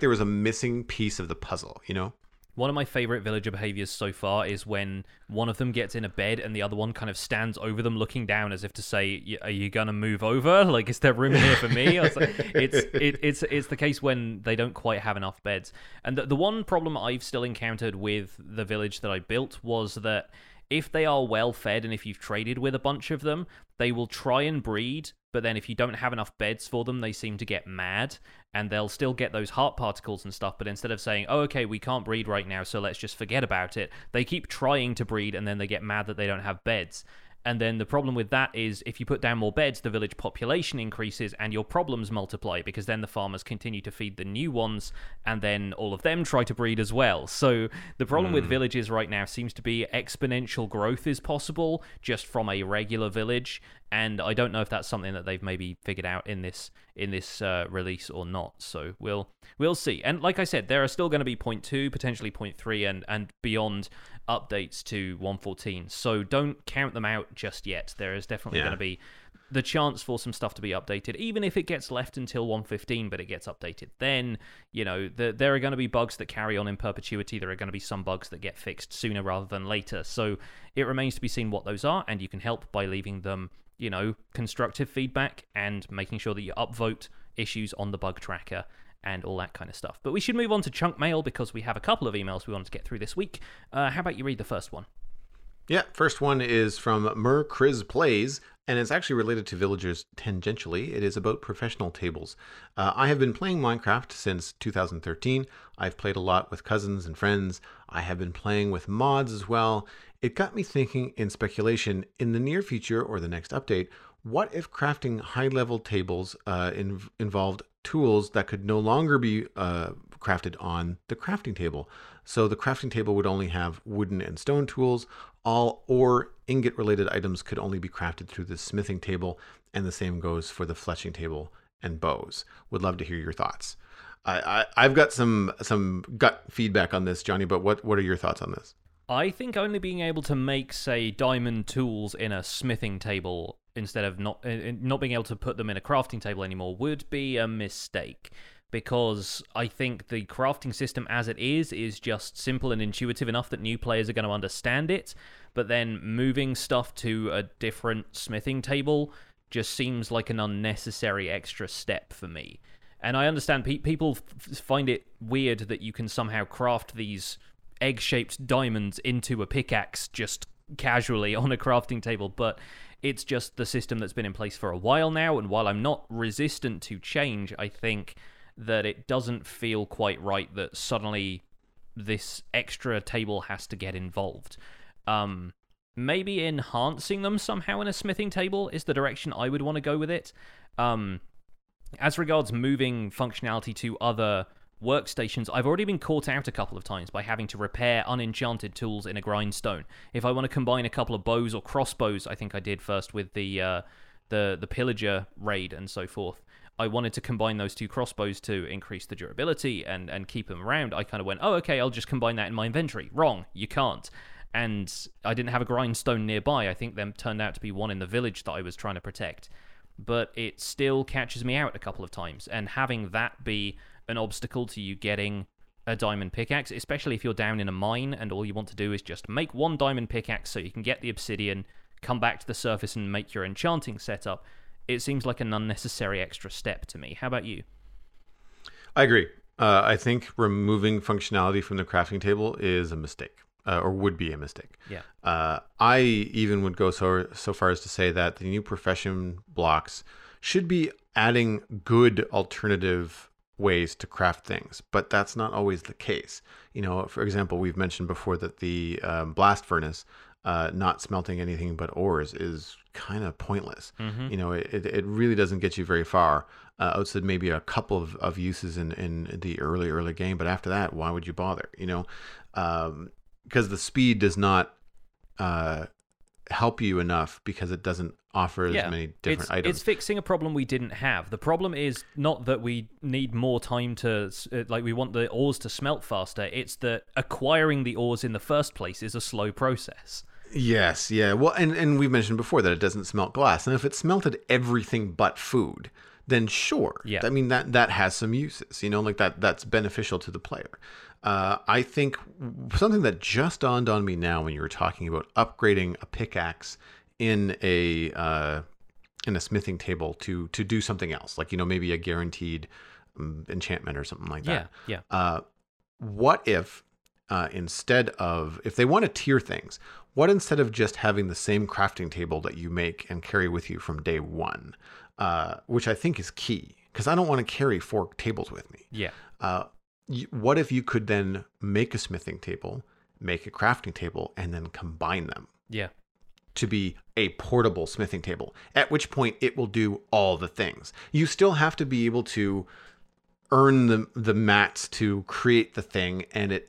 there was a missing piece of the puzzle, you know? One of my favorite villager behaviors so far is when one of them gets in a bed and the other one kind of stands over them looking down as if to say, are you going to move over? Like, is there room here for me? It's the case when they don't quite have enough beds. And the one problem I've still encountered with the village that I built was that if they are well fed and if you've traded with a bunch of them, they will try and breed, but then if you don't have enough beds for them, they seem to get mad, and they'll still get those heart particles and stuff, but instead of saying, oh, okay, we can't breed right now, so let's just forget about it, they keep trying to breed, and then they get mad that they don't have beds. And then the problem with that is if you put down more beds, the village population increases and your problems multiply, because then the farmers continue to feed the new ones and then all of them try to breed as well. So the problem with villages right now seems to be exponential growth is possible just from a regular village. And I don't know if that's something that they've maybe figured out in this release or not. So we'll see. And like I said, there are still going to be 0.2, potentially 0.3 and beyond updates to 114. So don't count them out just yet. There is definitely going to be the chance for some stuff to be updated, even if it gets left until 115, but it gets updated then. You know, there are going to be bugs that carry on in perpetuity. There are going to be some bugs that get fixed sooner rather than later. So it remains to be seen what those are, and you can help by leaving them, you know, constructive feedback and making sure that you upvote issues on the bug tracker and all that kind of stuff. But we should move on to chunk mail because we have a couple of emails we wanted to get through this week. How about you read the first one? Yeah, first one is from Mur Chris Plays, and it's actually related to villagers tangentially. It is about professional tables. I have been playing Minecraft since 2013. I've played a lot with cousins and friends. I have been playing with mods as well. It got me thinking in speculation, in the near future or the next update, what if crafting high-level tables involved tools that could no longer be crafted on the crafting table? So the crafting table would only have wooden and stone tools, all or ingot-related items could only be crafted through the smithing table, and the same goes for the fletching table and bows. Would love to hear your thoughts. I've got some gut feedback on this, Johnny, but what are your thoughts on this? I think only being able to make, say, diamond tools in a smithing table instead of not being able to put them in a crafting table anymore would be a mistake, because I think the crafting system as it is just simple and intuitive enough that new players are going to understand it, but then moving stuff to a different smithing table just seems like an unnecessary extra step for me. And I understand people find it weird that you can somehow craft these egg-shaped diamonds into a pickaxe just casually on a crafting table, but it's just the system that's been in place for a while now, and while I'm not resistant to change, I think that it doesn't feel quite right that suddenly this extra table has to get involved. Maybe enhancing them somehow in a smithing table is the direction I would want to go with it. As regards moving functionality to other workstations, I've already been caught out a couple of times by having to repair unenchanted tools in a grindstone. If I want to combine a couple of bows or crossbows, I think I did first with the pillager raid and so forth, I wanted to combine those two crossbows to increase the durability and keep them around. I kind of went, oh, okay, I'll just combine that in my inventory. Wrong, you can't. And I didn't have a grindstone nearby. I think there turned out to be one in the village that I was trying to protect. But it still catches me out a couple of times, and having that be an obstacle to you getting a diamond pickaxe, especially if you're down in a mine and all you want to do is just make one diamond pickaxe so you can get the obsidian, come back to the surface and make your enchanting setup, it seems like an unnecessary extra step to me. How about you? I agree. I think removing functionality from the crafting table is a mistake, or would be a mistake. Yeah. I even would go so far as to say that the new profession blocks should be adding good alternative ways to craft things, but that's not always the case. You know, for example, we've mentioned before that the blast furnace, not smelting anything but ores, is kind of pointless. Mm-hmm. You know, it really doesn't get you very far. Outside maybe a couple of uses in the early game, but after that, why would you bother? You know, because the speed does not help you enough, because it doesn't offer as many different items. It's fixing a problem we didn't have. The problem is not that we need more time to, we want the ores to smelt faster. It's that acquiring the ores in the first place is a slow process. Yes, yeah. Well, and we've mentioned before that it doesn't smelt glass. And if it smelted everything but food, then sure. Yeah. I mean, that has some uses, you know, like that's beneficial to the player. I think something that just dawned on me now when you were talking about upgrading a pickaxe in a smithing table to do something else, like, you know, maybe a guaranteed enchantment or something like that. Yeah, yeah. What if if they want to tier things, what instead of just having the same crafting table that you make and carry with you from day one, which I think is key, because I don't want to carry 4 tables with me. Yeah. What if you could then make a smithing table, make a crafting table, and then combine them? Yeah. To be a portable smithing table, at which point it will do all the things. You still have to be able to earn the mats to create the thing, and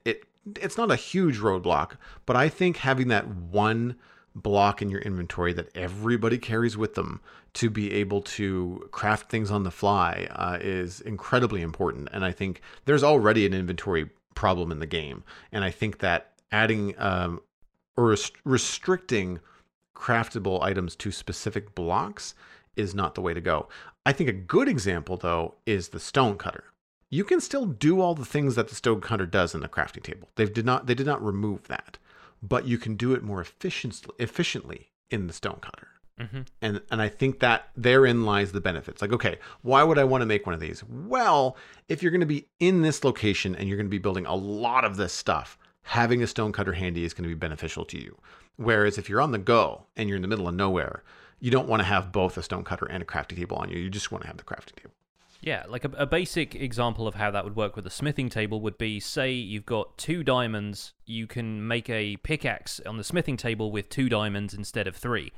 it's not a huge roadblock, but I think having that one block in your inventory that everybody carries with them to be able to craft things on the fly is incredibly important. And I think there's already an inventory problem in the game. And I think that adding or restricting craftable items to specific blocks is not the way to go. I think a good example, though, is the stone cutter. You can still do all the things that the stone cutter does in the crafting table. They did not remove that, but you can do it more efficiently in the stone cutter. Mm-hmm. And I think that therein lies the benefits. Like, okay, why would I want to make one of these? Well, if you're going to be in this location and you're going to be building a lot of this stuff, having a stone cutter handy is going to be beneficial to you. Whereas if you're on the go and you're in the middle of nowhere, you don't want to have both a stone cutter and a crafting table on you. You just want to have the crafting table. Yeah, like a basic example of how that would work with a smithing table would be, say you've got 2 diamonds, you can make a pickaxe on the smithing table with 2 diamonds instead of 3.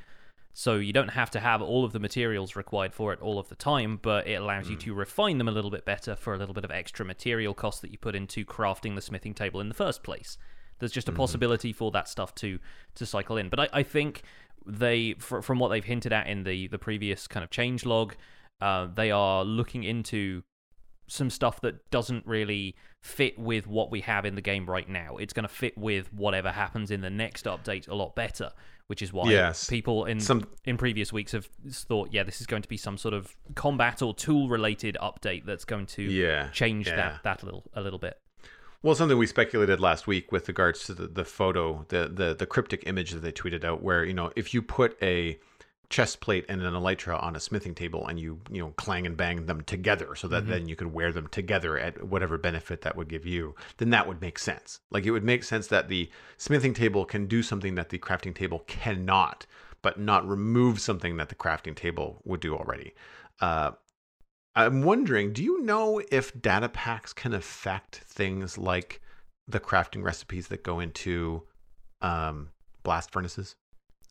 So you don't have to have all of the materials required for it all of the time, but it allows you to refine them a little bit better for a little bit of extra material cost that you put into crafting the smithing table in the first place. There's just a possibility for that stuff to cycle in. But I think they, from what they've hinted at in the previous kind of changelog, they are looking into some stuff that doesn't really fit with what we have in the game right now. It's going to fit with whatever happens in the next update a lot better, which is why people in previous weeks have thought, this is going to be some sort of combat or tool-related update that's going to change that a little bit. Well, something we speculated last week with regards to the photo, the cryptic image that they tweeted out, where, you know, if you put a chest plate and an elytra on a smithing table and you clang and bang them together so that then you could wear them together at whatever benefit that would give you, then that would make sense. Like, it would make sense that the smithing table can do something that the crafting table cannot, but not remove something that the crafting table would do already. I'm wondering, do you know if data packs can affect things like the crafting recipes that go into blast furnaces?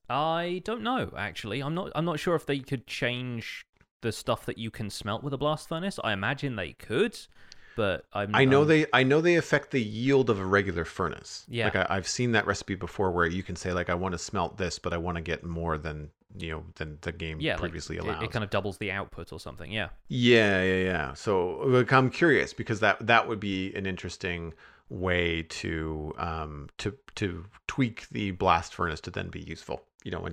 I don't know, actually. I'm not sure if they could change the stuff that you can smelt with a blast furnace. I imagine they could, but I know they affect the yield of a regular furnace. Yeah. Like I've seen that recipe before where you can say, like, I want to smelt this, but I want to get more than the game previously allowed. It kind of doubles the output or something. Yeah. So, like, I'm curious, because that would be an interesting way to tweak the blast furnace to then be useful, you know,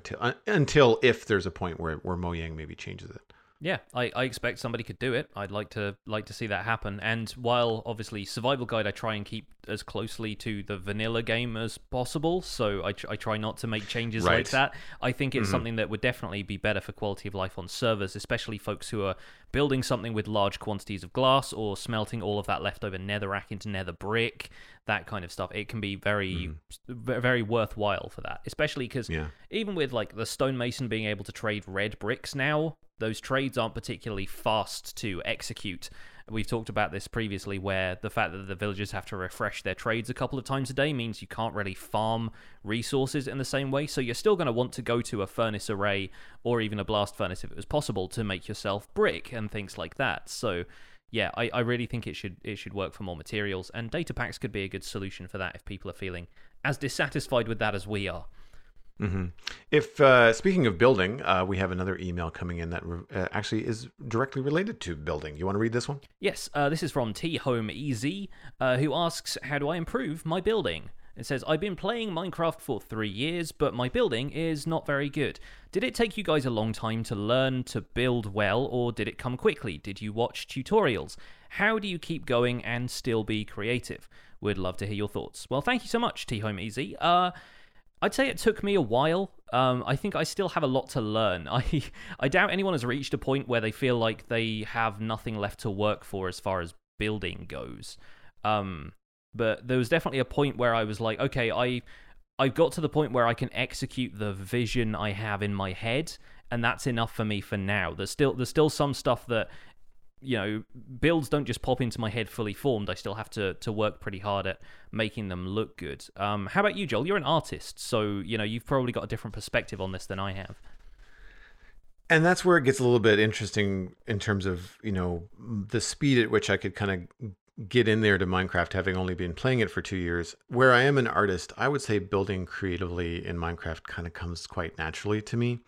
until if there's a point where Mojang maybe changes it. Yeah, I expect somebody could do it. I'd like to see that happen. And while obviously Survival Guide, I try and keep as closely to the vanilla game as possible, so I try not to make changes like that. I think it's something that would definitely be better for quality of life on servers, especially folks who are building something with large quantities of glass or smelting all of that leftover netherrack into nether brick, that kind of stuff. It can be very worthwhile for that, especially because even with like the stonemason being able to trade red bricks now, those trades aren't particularly fast to execute. We've talked about this previously, where the fact that the villagers have to refresh their trades a couple of times a day means you can't really farm resources in the same way, so you're still going to want to go to a furnace array or even a blast furnace if it was possible to make yourself brick and things like that. So yeah, I really think it should work for more materials, and data packs could be a good solution for that if people are feeling as dissatisfied with that as we are. If speaking of building, we have another email coming in that actually is directly related to building. You want to read this one? Yes, this is from T Home Easy, who asks, "How do I improve my building?" It says, "I've been playing Minecraft for 3 years, but my building is not very good. Did it take you guys a long time to learn to build well, or did it come quickly? Did you watch tutorials? How do you keep going and still be creative? Would love to hear your thoughts." Well, thank you so much, T Home Easy. I'd say it took me a while. I think I still have a lot to learn. I doubt anyone has reached a point where they feel like they have nothing left to work for as far as building goes. But there was definitely a point where I was like, okay, I got to the point where I can execute the vision I have in my head, and that's enough for me for now. There's still some stuff that, you know, builds don't just pop into my head fully formed. I still have to work pretty hard at making them look good. How about you, Joel? You're an artist, so, you know, you've probably got a different perspective on this than I have. And that's where it gets a little bit interesting in terms of, you know, the speed at which I could kind of get in there to Minecraft, having only been playing it for 2 years. Where I am an artist, I would say building creatively in Minecraft kind of comes quite naturally to me.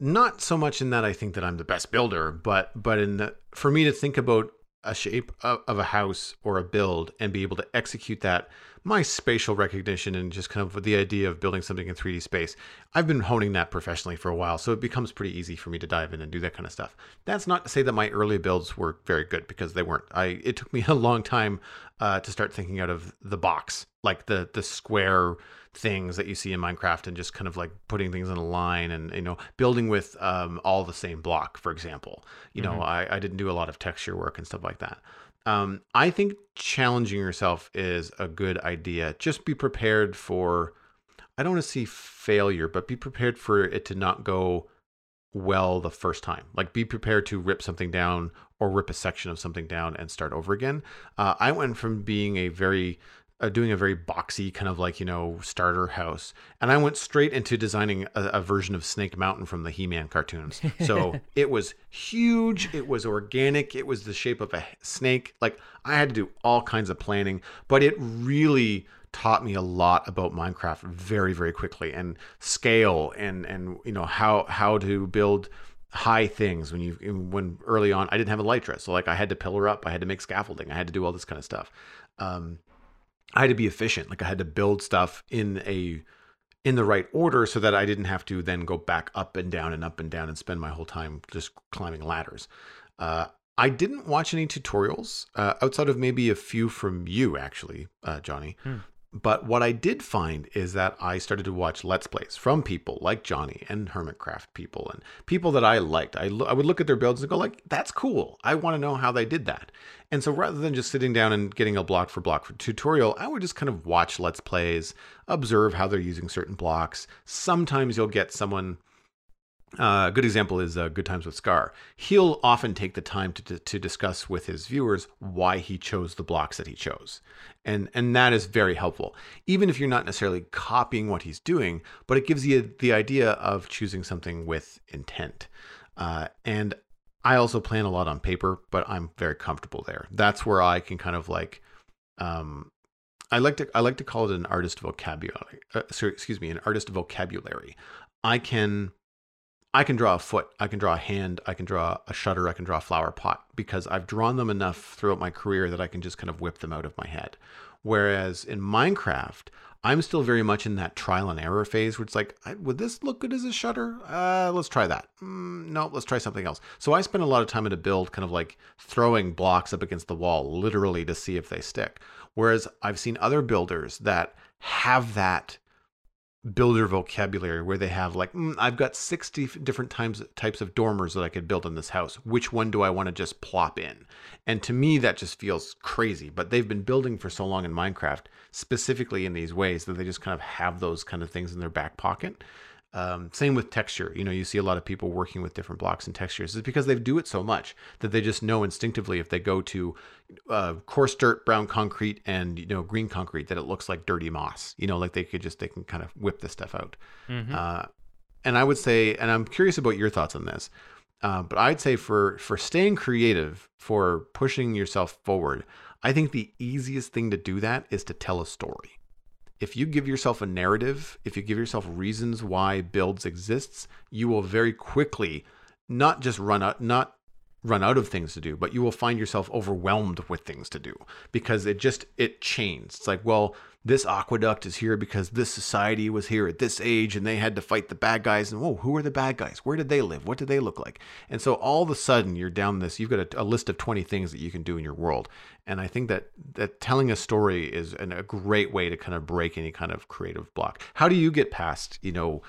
Not so much in that I think that I'm the best builder, but in the, for me to think about a shape of a house or a build and be able to execute that, my spatial recognition and just kind of the idea of building something in 3D space, I've been honing that professionally for a while, so it becomes pretty easy for me to dive in and do that kind of stuff. That's not to say that my early builds were very good, because they weren't. It took me a long time to start thinking out of the box, like the square things that you see in Minecraft, and just kind of like putting things in a line and, you know, building with all the same block, for example. You know, I didn't do a lot of texture work and stuff like that. I think challenging yourself is a good idea. Just be prepared for, I don't want to see failure, but be prepared for it to not go well the first time. Like, be prepared to rip something down or rip a section of something down and start over again. I went from being doing a very boxy kind of like, you know, starter house, and I went straight into designing a version of Snake Mountain from the He-Man cartoons. So it was huge, it was organic, it was the shape of a snake. Like, I had to do all kinds of planning, but it really taught me a lot about Minecraft very, very quickly, and scale, and you know, how to build high things when early on I didn't have elytra, so like I had to pillar up, I had to make scaffolding, I had to do all this kind of stuff. I had to be efficient. Like, I had to build stuff in the right order so that I didn't have to then go back up and down and spend my whole time just climbing ladders. I didn't watch any tutorials outside of maybe a few from you, actually, Johnny. But what I did find is that I started to watch Let's Plays from people like Johnny and Hermitcraft people and people that I liked. I would look at their builds and go like, that's cool. I want to know how they did that. And so rather than just sitting down and getting a block for block for tutorial, I would just kind of watch Let's Plays, observe how they're using certain blocks. Sometimes you'll get someone... a good example is Good Times with Scar. He'll often take the time to discuss with his viewers why he chose the blocks that he chose. And that is very helpful, even if you're not necessarily copying what he's doing, but it gives you the idea of choosing something with intent. And I also plan a lot on paper, but I'm very comfortable there. That's where I can kind of like... I like to call it an artist vocabulary. An artist vocabulary. I can draw a foot, I can draw a hand, I can draw a shutter, I can draw a flower pot, because I've drawn them enough throughout my career that I can just kind of whip them out of my head. Whereas in Minecraft, I'm still very much in that trial and error phase where it's like, would this look good as a shutter? Let's try that. No, let's try something else. So I spend a lot of time in a build kind of like throwing blocks up against the wall, literally to see if they stick. Whereas I've seen other builders that have that builder vocabulary where they have like, I've got 60 different types of dormers that I could build in this house. Which one do I want to just plop in? And to me, that just feels crazy. But they've been building for so long in Minecraft, specifically in these ways, that they just kind of have those kind of things in their back pocket. Same with texture. You know, you see a lot of people working with different blocks and textures. It's because they do it so much that they just know instinctively if they go to coarse dirt, brown concrete, and, you know, green concrete, that it looks like dirty moss. You know, like they can kind of whip this stuff out. Mm-hmm. And I would say, and I'm curious about your thoughts on this, but I'd say for staying creative, for pushing yourself forward, I think the easiest thing to do that is to tell a story. If you give yourself a narrative, if you give yourself reasons why builds exists, you will very quickly not just run out of things to do, but you will find yourself overwhelmed with things to do, because it chains. It's like, well, this aqueduct is here because this society was here at this age and they had to fight the bad guys. And whoa, who are the bad guys? Where did they live? What did they look like? And so all of a sudden you're down this, you've got a list of 20 things that you can do in your world. And I think that telling a story is a great way to kind of break any kind of creative block. How do you get past, you know,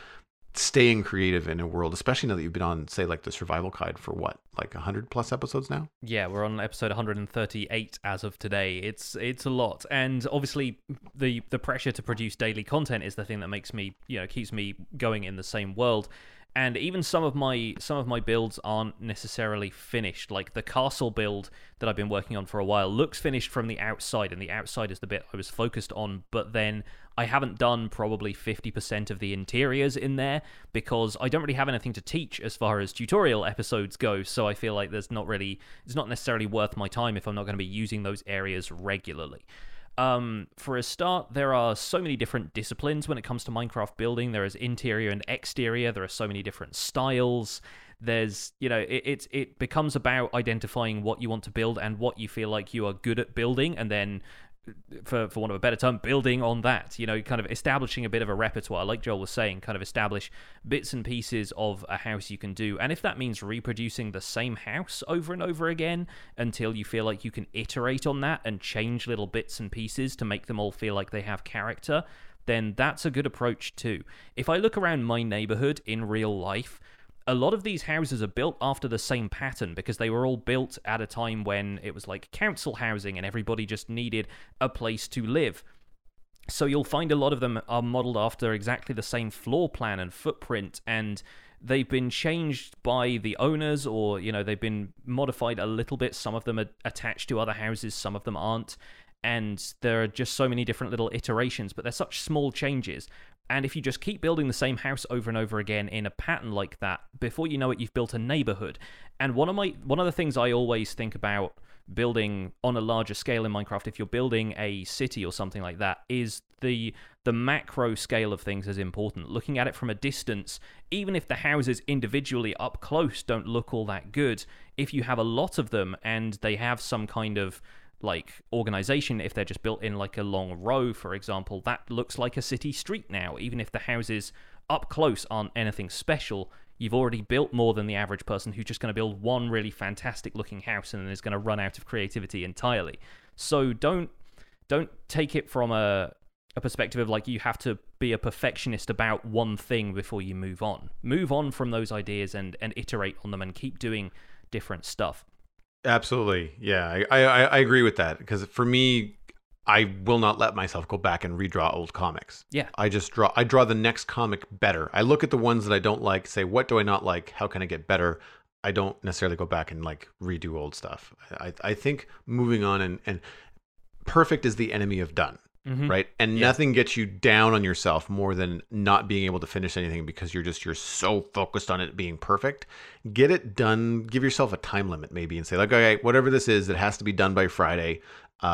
staying creative in a world, especially now that you've been on, say, like the survival guide for what, like 100+ episodes now? Yeah, we're on episode 138 as of today. It's a lot, and obviously the pressure to produce daily content is the thing that makes me, you know, keeps me going in the same world. And even some of my builds aren't necessarily finished. Like the castle build that I've been working on for a while looks finished from the outside, and the outside is the bit I was focused on. But then I haven't done probably 50% of the interiors in there because I don't really have anything to teach as far as tutorial episodes go. So I feel like it's not necessarily worth my time if I'm not going to be using those areas regularly. For a start, there are so many different disciplines when it comes to Minecraft building. There is interior and exterior. There are so many different styles. There's, you know, it becomes about identifying what you want to build and what you feel like you are good at building, and then, for want of a better term, building on that, you know, kind of establishing a bit of a repertoire. Like Joel was saying, kind of establish bits and pieces of a house you can do. And if that means reproducing the same house over and over again until you feel like you can iterate on that and change little bits and pieces to make them all feel like they have character, then that's a good approach too. If I look around my neighborhood in real life, a lot of these houses are built after the same pattern because they were all built at a time when it was like council housing and everybody just needed a place to live. So you'll find a lot of them are modeled after exactly the same floor plan and footprint, and they've been changed by the owners, or, you know, they've been modified a little bit. Some of them are attached to other houses, some of them aren't. And there are just so many different little iterations, but they're such small changes. And if you just keep building the same house over and over again in a pattern like that, before you know it, you've built a neighborhood. And one of the things I always think about building on a larger scale in Minecraft, if you're building a city or something like that, is the macro scale of things is important. Looking at it from a distance, even if the houses individually up close don't look all that good, if you have a lot of them and they have some kind of like organization, if they're just built in like a long row, for example, that looks like a city street now. Even if the houses up close aren't anything special, you've already built more than the average person who's just going to build one really fantastic looking house and then is going to run out of creativity entirely. So don't take it from a perspective of like you have to be a perfectionist about one thing before you move on from those ideas and iterate on them and keep doing different stuff. Absolutely. Yeah, I agree with that, because for me, I will not let myself go back and redraw old comics. Yeah. I draw the next comic better. I look at the ones that I don't like, say, what do I not like? How can I get better? I don't necessarily go back and like redo old stuff. I think moving on and perfect is the enemy of done. Mm-hmm. Right. And nothing gets you down on yourself more than not being able to finish anything because you're so focused on it being perfect. Get it done. Give yourself a time limit maybe and say like, okay, whatever this is, it has to be done by Friday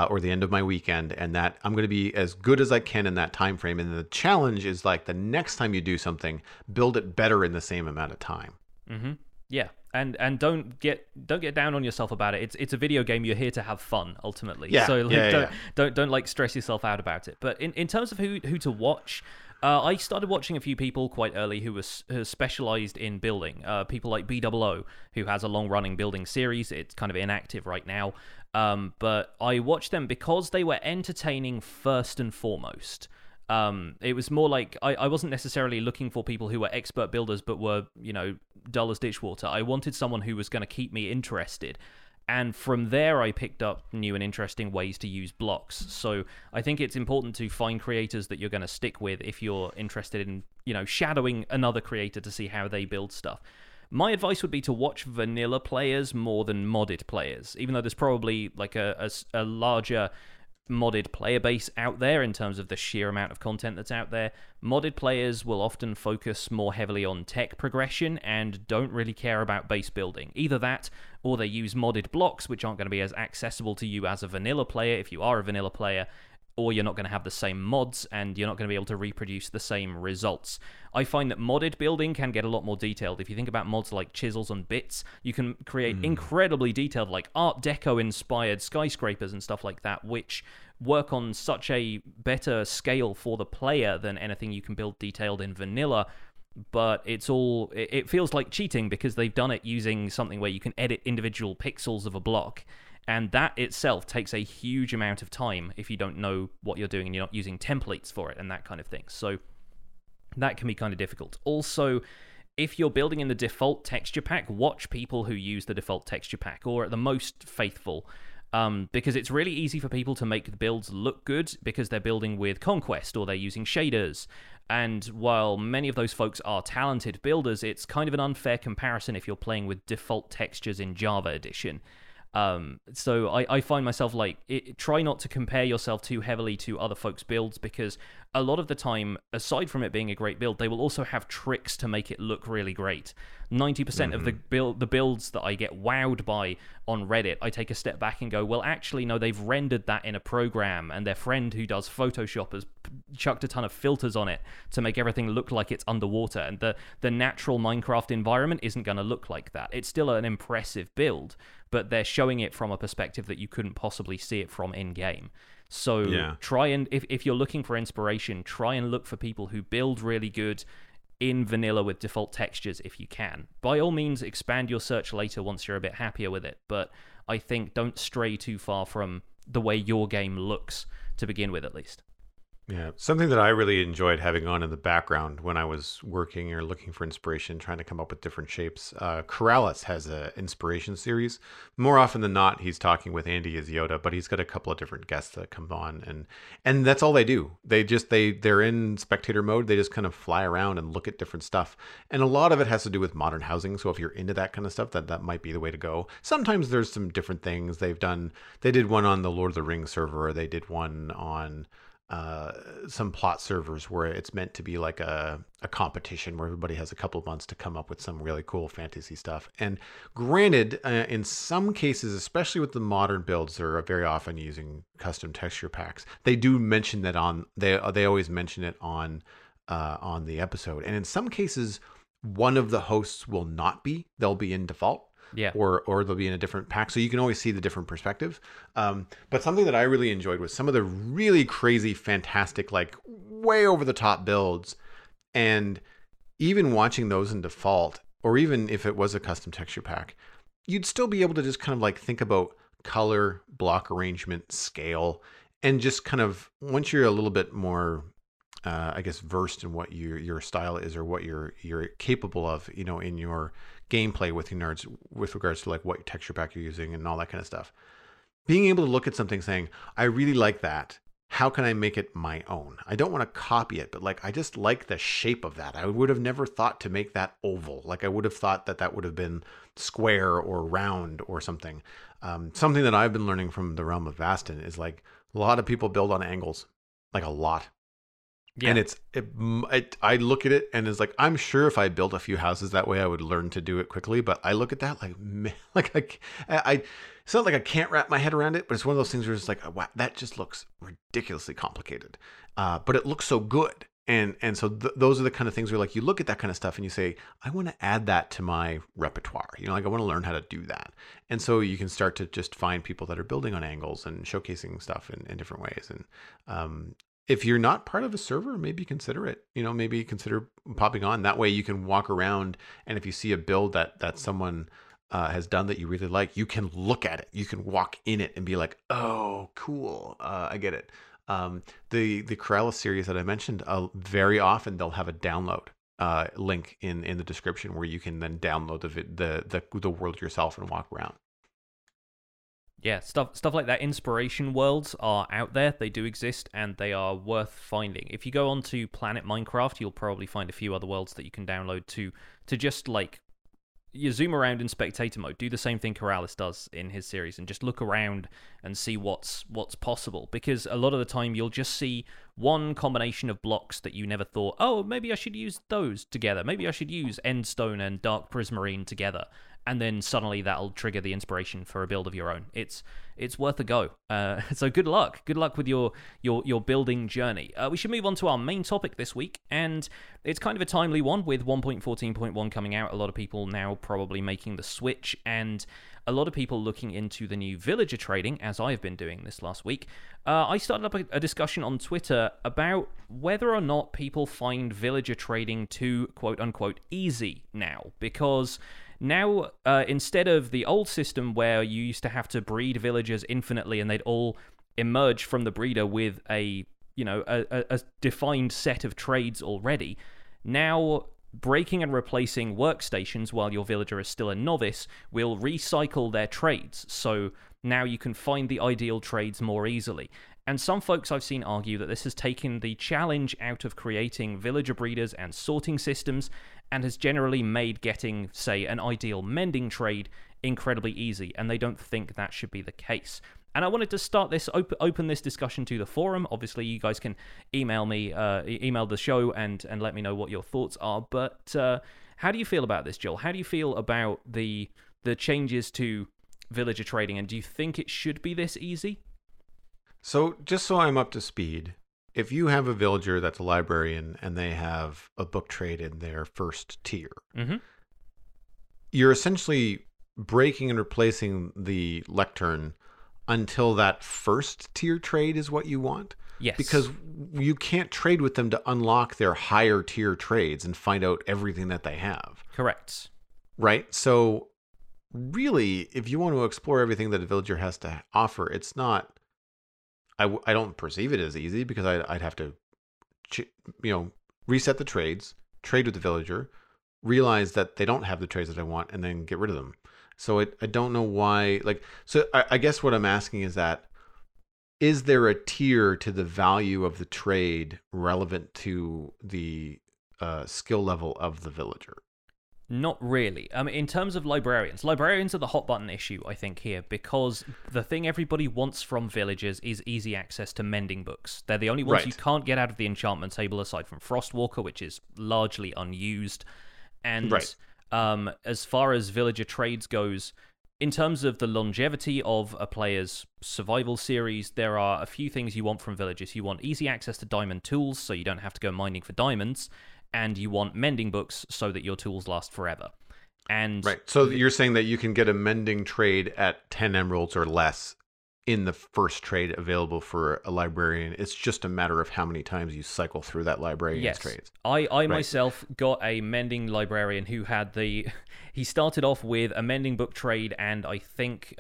or the end of my weekend. And that I'm going to be as good as I can in that time frame. And the challenge is like the next time you do something, build it better in the same amount of time. Mm-hmm. Yeah, and don't get down on yourself about it. It's a video game. You're here to have fun, ultimately. Yeah, so like, don't like stress yourself out about it. But in terms of who to watch, I started watching a few people quite early who specialized in building. People like b00, who has a long running building series. It's kind of inactive right now, but I watched them because they were entertaining first and foremost. It was more like I wasn't necessarily looking for people who were expert builders but were, you know, dull as ditch water. I wanted someone who was going to keep me interested, and from there I picked up new and interesting ways to use blocks. So I think it's important to find creators that you're going to stick with if you're interested in, you know, shadowing another creator to see how they build stuff. My advice would be to watch vanilla players more than modded players, even though there's probably like a larger modded player base out there in terms of the sheer amount of content that's out there. Modded players will often focus more heavily on tech progression and don't really care about base building. Either that, or they use modded blocks, which aren't going to be as accessible to you as a vanilla player if you are a vanilla player, or you're not going to have the same mods and you're not going to be able to reproduce the same results. I find that modded building can get a lot more detailed. If you think about mods like chisels and bits, you can create incredibly detailed, like Art Deco inspired skyscrapers and stuff like that, which work on such a better scale for the player than anything you can build detailed in vanilla. But it feels like cheating because they've done it using something where you can edit individual pixels of a block. And that itself takes a huge amount of time if you don't know what you're doing and you're not using templates for it and that kind of thing. So that can be kind of difficult. Also, if you're building in the default texture pack, watch people who use the default texture pack, or at the most faithful, because it's really easy for people to make the builds look good because they're building with Conquest or they're using shaders. And while many of those folks are talented builders, it's kind of an unfair comparison if you're playing with default textures in Java Edition. So I find myself like, try not to compare yourself too heavily to other folks' builds, because a lot of the time, aside from it being a great build, they will also have tricks to make it look really great. 90% of the builds that I get wowed by on Reddit, I take a step back and go, well, actually, no, they've rendered that in a program, and their friend who does Photoshop has chucked a ton of filters on it to make everything look like it's underwater, and the natural Minecraft environment isn't going to look like that. It's still an impressive build, but they're showing it from a perspective that you couldn't possibly see it from in-game. So try and, if you're looking for inspiration, try and look for people who build really good in vanilla with default textures if you can. By all means, expand your search later once you're a bit happier with it, but I think don't stray too far from the way your game looks to begin with, at least. Yeah, something that I really enjoyed having on in the background when I was working or looking for inspiration, trying to come up with different shapes. Coralis has an inspiration series. More often than not, he's talking with Andy as Yoda, but he's got a couple of different guests that come on, and that's all they do. They're in spectator mode. They just kind of fly around and look at different stuff, and a lot of it has to do with modern housing. So if you're into that kind of stuff, that might be the way to go. Sometimes there's some different things they've done. They did one on the Lord of the Rings server. They did one on some plot servers where it's meant to be like a competition where everybody has a couple of months to come up with some really cool fantasy stuff. And granted, in some cases, especially with the modern builds, they're very often using custom texture packs. They do mention that on, they always mention it on the episode. And in some cases, one of the hosts will not be, they'll be in default. Yeah. Or they'll be in a different pack. So you can always see the different perspective. But something that I really enjoyed was some of the really crazy, fantastic, like way over the top builds. And even watching those in default, or even if it was a custom texture pack, you'd still be able to just kind of like think about color, block arrangement, scale, and just kind of, once you're a little bit more, I guess, versed in what your style is or what you're capable of, you know, in your gameplay with regards to like what texture pack you're using and all that kind of stuff. Being able to look at something saying, I really like that. How can I make it my own? I don't want to copy it, but like, I just like the shape of that. I would have never thought to make that oval. Like I would have thought that would have been square or round or something. Something that I've been learning from the Realm of Vastin is like a lot of people build on angles, like a lot. Yeah. And I look at it and it's like, I'm sure if I built a few houses that way, I would learn to do it quickly. But I look at that like it's not like I can't wrap my head around it, but it's one of those things where it's like, wow, that just looks ridiculously complicated. But it looks so good. And so those are the kind of things where, like, you look at that kind of stuff and you say, I want to add that to my repertoire. You know, like, I want to learn how to do that. And so you can start to just find people that are building on angles and showcasing stuff in different ways. And if you're not part of a server, maybe consider it. You know, maybe consider popping on. That way you can walk around, and if you see a build that someone has done that you really like, you can look at it. You can walk in it and be like, oh, cool, I get it. The Coralis series that I mentioned, very often they'll have a download link in the description where you can then download the world yourself and walk around. Yeah, stuff like that. Inspiration worlds are out there. They do exist, and they are worth finding. If you go onto Planet Minecraft, you'll probably find a few other worlds that you can download to just, like, you zoom around in spectator mode. Do the same thing Coralis does in his series, and just look around and see what's possible. Because a lot of the time, you'll just see one combination of blocks that you never thought, oh, maybe I should use those together. Maybe I should use endstone and dark prismarine together. And then suddenly that'll trigger the inspiration for a build of your own. It's worth a go. So good luck. Good luck with your building journey. We should move on to our main topic this week. And it's kind of a timely one with 1.14.1 coming out. A lot of people now probably making the switch. And a lot of people looking into the new villager trading, as I've been doing this last week. I started up a discussion on Twitter about whether or not people find villager trading too, quote-unquote, easy now. Because now, instead of the old system where you used to have to breed villagers infinitely and they'd all emerge from the breeder with a defined set of trades already, now breaking and replacing workstations while your villager is still a novice will recycle their trades. So now you can find the ideal trades more easily. And some folks I've seen argue that this has taken the challenge out of creating villager breeders and sorting systems and has generally made getting, say, an ideal mending trade incredibly easy, and they don't think that should be the case. And I wanted to start this, open this discussion to the forum. Obviously, you guys can email me, email the show and let me know what your thoughts are. But how do you feel about this, Joel? How do you feel about the changes to villager trading, and do you think it should be this easy? So just so I'm up to speed, if you have a villager that's a librarian and they have a book trade in their first tier, mm-hmm. You're essentially breaking and replacing the lectern until that first tier trade is what you want. Yes. Because you can't trade with them to unlock their higher tier trades and find out everything that they have. Correct. Right? So really, if you want to explore everything that a villager has to offer, it's not... I don't perceive it as easy because I'd have to, reset the trades, trade with the villager, realize that they don't have the trades that I want, and then get rid of them. So I don't know why. Like, so I guess what I'm asking is that, is there a tier to the value of the trade relevant to the skill level of the villager? Not really. In terms of librarians are the hot button issue, I think, here, because the thing everybody wants from villagers is easy access to mending books. They're the only ones You can't get out of the enchantment table aside from Frostwalker, which is largely unused. And as far as villager trades goes, in terms of the longevity of a player's survival series, there are a few things you want from villagers. You want easy access to diamond tools, so you don't have to go mining for diamonds. And you want mending books so that your tools last forever. And right. So you're saying that you can get a mending trade at 10 emeralds or less in the first trade available for a librarian. It's just a matter of how many times you cycle through that librarian's trades. I myself got a mending librarian who had he started off with a mending book trade and I think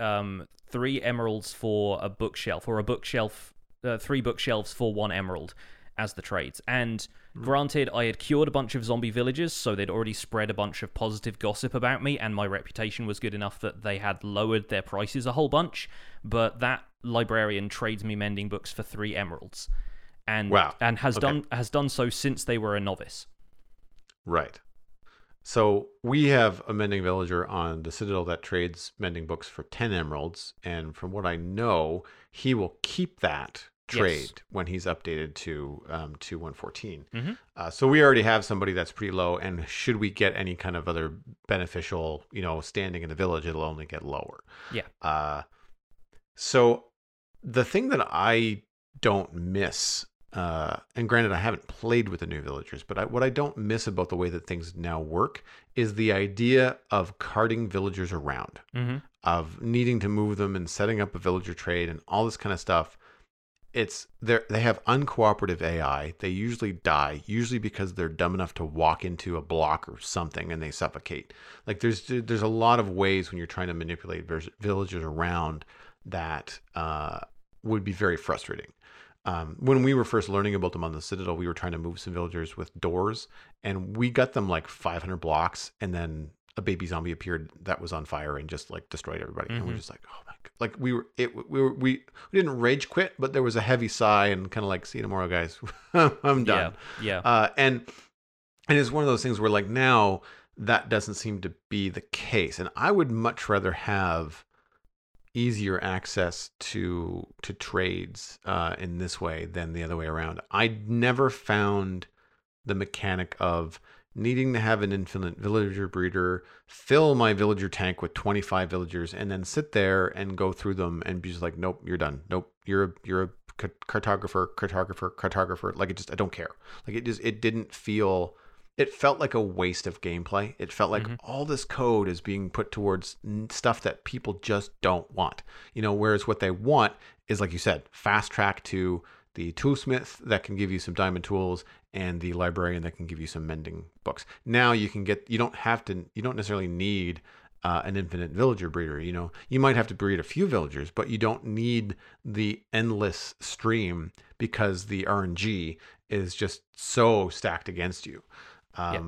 3 emeralds for a bookshelf, or 3 bookshelves for 1 emerald as the trades. And granted, I had cured a bunch of zombie villagers, so they'd already spread a bunch of positive gossip about me, and my reputation was good enough that they had lowered their prices a whole bunch, but that librarian trades me mending books for 3 emeralds, and has done so since they were a novice. Right. So we have a mending villager on the Citadel that trades mending books for 10 emeralds, and from what I know, he will keep that trade when he's updated to 114. Mm-hmm. So we already have somebody that's pretty low, and should we get any kind of other beneficial, standing in the village, it'll only get lower. Yeah. So the thing that I don't miss And granted, I haven't played with the new villagers, but what I don't miss about the way that things now work is the idea of carting villagers around, of needing to move them and setting up a villager trade and all this kind of stuff. They have uncooperative AI. They usually die, usually because they're dumb enough to walk into a block or something and they suffocate. Like there's a lot of ways when you're trying to manipulate villagers around that would be very frustrating. When we were first learning about them on the Citadel, we were trying to move some villagers with doors, and we got them like 500 blocks, and then a baby zombie appeared that was on fire and just like destroyed everybody. And we're just like, oh my God. Like we didn't rage quit, but there was a heavy sigh and kind of like, see you tomorrow, guys. I'm done. Yeah. And it's one of those things where like now that doesn't seem to be the case. And I would much rather have easier access to trades in this way than the other way around. I never found the mechanic of needing to have an infinite villager breeder, fill my villager tank with 25 villagers, and then sit there and go through them and be just like, nope, you're done. Nope, you're a cartographer. Like I don't care. Like it didn't feel. It felt like a waste of gameplay. It felt like all this code is being put towards stuff that people just don't want. You know, whereas what they want is, like you said, fast track to the toolsmith that can give you some diamond tools and the librarian that can give you some mending books. Now you don't necessarily need an infinite villager breeder. You know, you might have to breed a few villagers, but you don't need the endless stream because the RNG is just so stacked against you. Yep.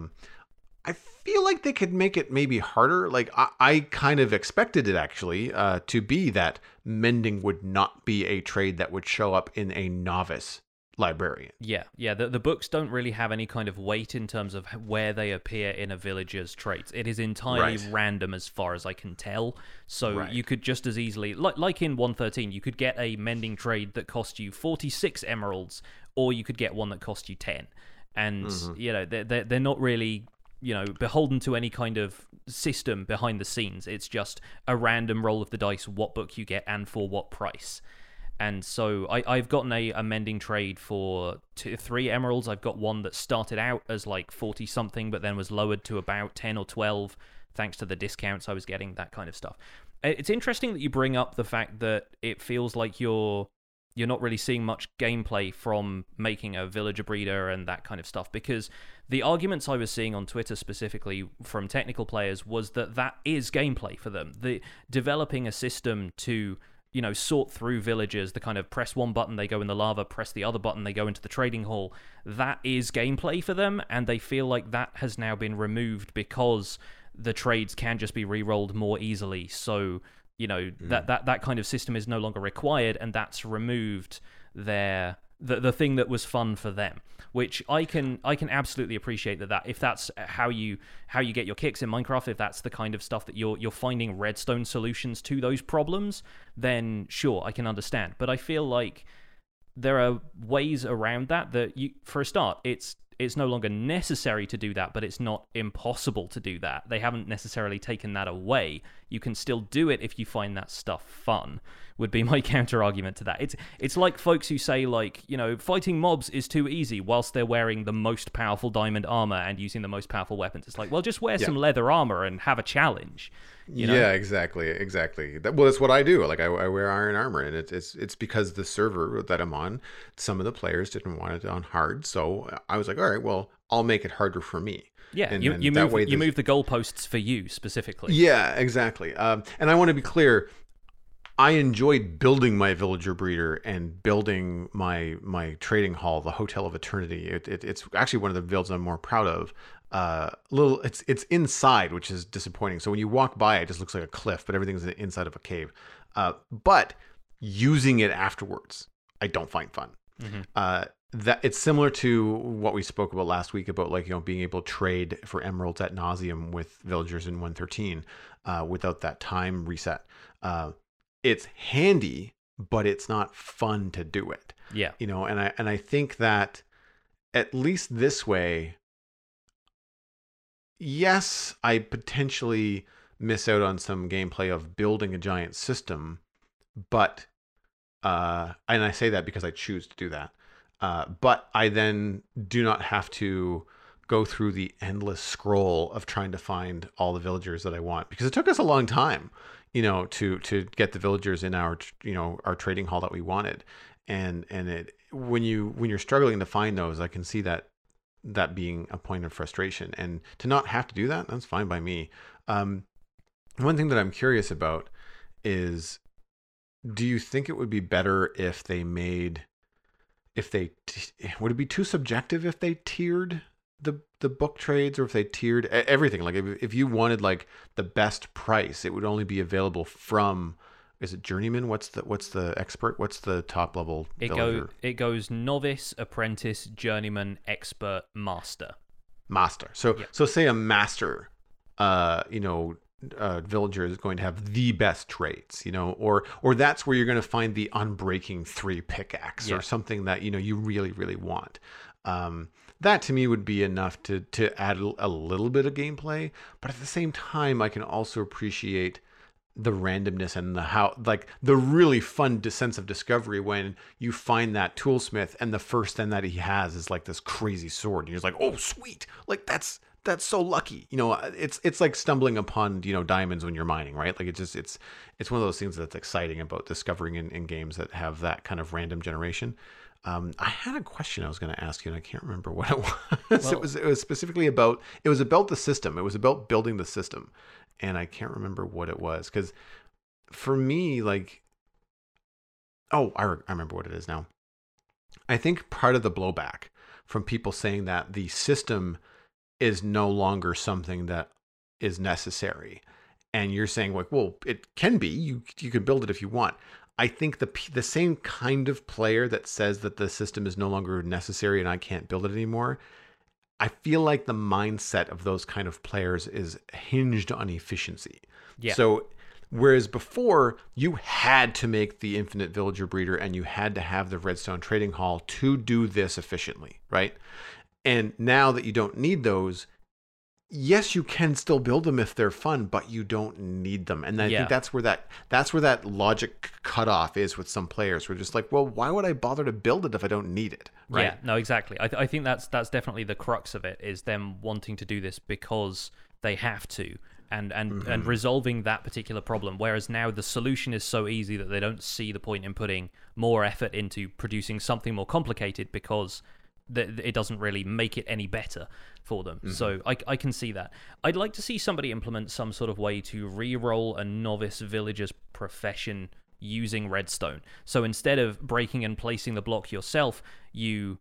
I feel like they could make it maybe harder. Like I kind of expected it actually to be that mending would not be a trade that would show up in a novice librarian. Yeah. The books don't really have any kind of weight in terms of where they appear in a villager's traits. It is entirely random as far as I can tell. So you could just as easily, like in 113, you could get a mending trade that cost you 46 emeralds, or you could get one that cost you 10. And, you know, they're not really, you know, beholden to any kind of system behind the scenes. It's just a random roll of the dice, what book you get and for what price. And so I've gotten a mending trade for 3 emeralds. I've got one that started out as like 40-something, but then was lowered to about 10 or 12, thanks to the discounts I was getting, that kind of stuff. It's interesting that you bring up the fact that it feels like you're not really seeing much gameplay from making a villager breeder and that kind of stuff, because the arguments I was seeing on Twitter specifically from technical players was that is gameplay for them. The developing a system to, you know, sort through villagers, the kind of press one button, they go in the lava, press the other button, they go into the trading hall, that is gameplay for them, and they feel like that has now been removed because the trades can just be re-rolled more easily. So you know, that kind of system is no longer required, and that's removed the thing that was fun for them, which I can absolutely appreciate that if that's how you get your kicks in Minecraft, if that's the kind of stuff that you're finding redstone solutions to those problems, then sure, I can understand. But I feel like there are ways around that you, for a start, it's no longer necessary to do that, but it's not impossible to do that. They haven't necessarily taken that away. You can still do it if you find that stuff fun, would be my counter-argument to that. It's like folks who say, like, you know, fighting mobs is too easy whilst they're wearing the most powerful diamond armor and using the most powerful weapons. It's like, well, just wear some leather armor and have a challenge. You know? Yeah, exactly. That's what I do. Like, I wear iron armor, and it's because the server that I'm on, some of the players didn't want it on hard, so I was like, all right, well, I'll make it harder for me. Yeah, and you move the goalposts for you specifically. Yeah, exactly. And I want to be clear, I enjoyed building my villager breeder and building my trading hall, the Hotel of Eternity. It's actually one of the builds I'm more proud of. It's inside, which is disappointing. So when you walk by, it just looks like a cliff, but everything's inside of a cave. But using it afterwards, I don't find fun. That it's similar to what we spoke about last week about, like, you know, being able to trade for emeralds ad nauseum with villagers in 113 without that time reset. It's handy, but it's not fun to do it. Yeah, you know, and I think that at least this way, yes, I potentially miss out on some gameplay of building a giant system, but and I say that because I choose to do that. But I then do not have to go through the endless scroll of trying to find all the villagers that I want, because it took us a long time, you know, to get the villagers in our, you know, our trading hall that we wanted. And it, when you're struggling to find those, I can see that being a point of frustration, and to not have to do that, that's fine by me. One thing that I'm curious about is, do you think it would be better if they made, would it be too subjective if they tiered the book trades, or if they tiered everything? Like if you wanted like the best price, it would only be available from, is it journeyman? What's the expert? What's the top level villager? It goes novice, apprentice, journeyman, expert, master. Master. So yep. So say a master, villager is going to have the best traits, you know, or that's where you're going to find the unbreaking 3 pickaxe, yeah, or something that, you know, you really, really want. That to me would be enough to add a little bit of gameplay, but at the same time, I can also appreciate the randomness and the how, like the really fun sense of discovery when you find that toolsmith and the first thing that he has is like this crazy sword, and you're just like, oh sweet, like that's so lucky, you know. It's like stumbling upon, you know, diamonds when you're mining, right? Like it's one of those things that's exciting about discovering in games that have that kind of random generation. I had a question I was going to ask you, and I can't remember what it was. Well, it was specifically about, it was about the system. It was about building the system. And I can't remember what it was, because for me, like, oh, I remember what it is now. I think part of the blowback from people saying that the system is no longer something that is necessary, and you're saying like, well, it can be. You can build it if you want. I think the same kind of player that says that the system is no longer necessary and I can't build it anymore, I feel like the mindset of those kind of players is hinged on efficiency. Yeah. So whereas before you had to make the infinite villager breeder and you had to have the redstone trading hall to do this efficiently, right? And now that you don't need those, yes, you can still build them if they're fun, but you don't need them. And I think that's where that logic cutoff is with some players. We're just like, well, why would I bother to build it if I don't need it? Right? Yeah, no, exactly. I think that's definitely the crux of it, is them wanting to do this because they have to, and resolving that particular problem. Whereas now the solution is so easy that they don't see the point in putting more effort into producing something more complicated, because it doesn't really make it any better for them. Mm-hmm. So I can see that. I'd like to see somebody implement some sort of way to re-roll a novice villager's profession using redstone. So instead of breaking and placing the block yourself, you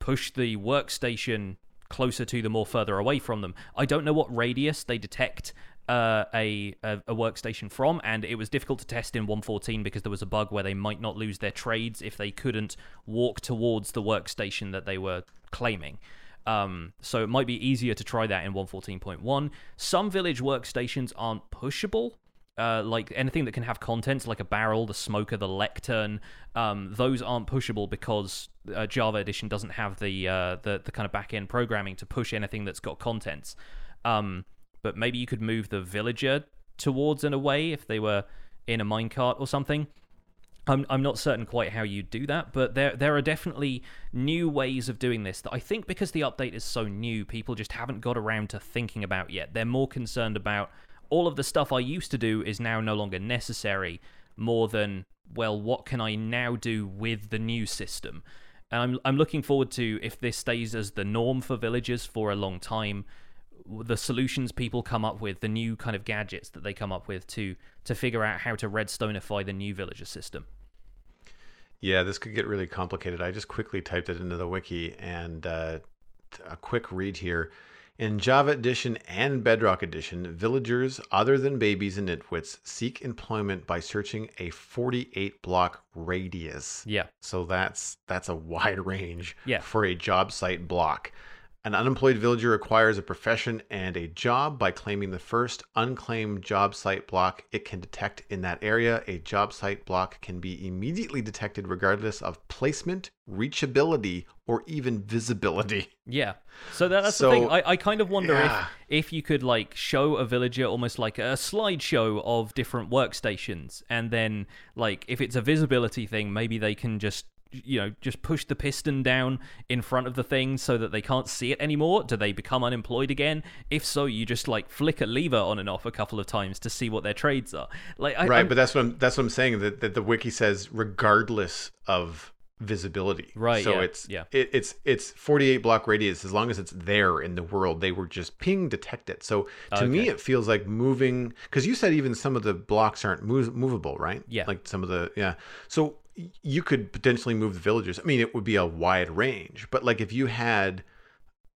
push the workstation closer to them or further away from them. I don't know what radius they detect a workstation from, and it was difficult to test in 1.14 because there was a bug where they might not lose their trades if they couldn't walk towards the workstation that they were claiming. So it might be easier to try that in 1.14.1. Some village workstations aren't pushable, like anything that can have contents like a barrel, the smoker, the lectern, those aren't pushable because Java Edition doesn't have the kind of back-end programming to push anything that's got contents. But maybe you could move the villager towards and away if they were in a minecart or something. I'm not certain quite how you do that, but there are definitely new ways of doing this that I think, because the update is so new, people just haven't got around to thinking about yet. They're more concerned about, all of the stuff I used to do is now no longer necessary, more than, well, what can I now do with the new system? And I'm looking forward to, if this stays as the norm for villagers for a long time, the solutions people come up with, the new kind of gadgets that they come up with to figure out how to redstoneify the new villager system. Yeah, this could get really complicated. I just quickly typed it into the wiki, and a quick read here. In Java Edition and Bedrock Edition, villagers other than babies and nitwits seek employment by searching a 48-block radius. Yeah. So that's a wide range, yeah, for a job site block. An unemployed villager acquires a profession and a job by claiming the first unclaimed job site block it can detect in that area. A job site block can be immediately detected regardless of placement, reachability, or even visibility. Yeah. So that's the thing. I kind of wonder, yeah, if you could like show a villager almost like a slideshow of different workstations, and then like if it's a visibility thing, maybe they can just you know, just push the piston down in front of the thing so that they can't see it anymore? Do they become unemployed again? If so, you just like flick a lever on and off a couple of times to see what their trades are. Like, right, but that's what I'm saying, that the wiki says regardless of visibility. Right. So yeah, it's 48 block radius. As long as it's there in the world, they were just ping detect it. So to me, it feels like moving, because you said even some of the blocks aren't movable, right? Yeah. Like some of the, yeah. So you could potentially move the villagers. I mean, it would be a wide range, but like if you had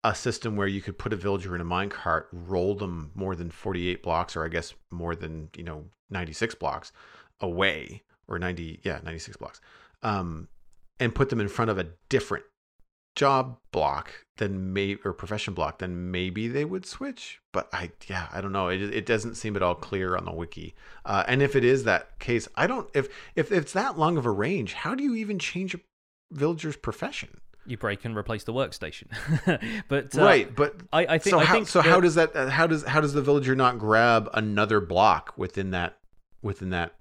a system where you could put a villager in a minecart, roll them more than 48 blocks, or I guess more than, 96 blocks away, or 96 blocks. And put them in front of a different job block or profession block, then maybe they would switch. But I don't know. It doesn't seem at all clear on the wiki. And if it is that case, I don't. If it's that long of a range, how do you even change a villager's profession? You break and replace the workstation. But right, but I think so. How does that? How does the villager not grab another block within that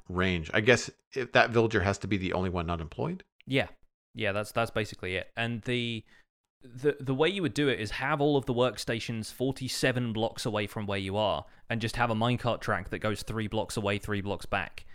range? I guess if that villager has to be the only one not employed. Yeah. Yeah, that's basically it. And the way you would do it is have all of the workstations 47 blocks away from where you are, and just have a minecart track that goes 3 blocks away, 3 blocks back.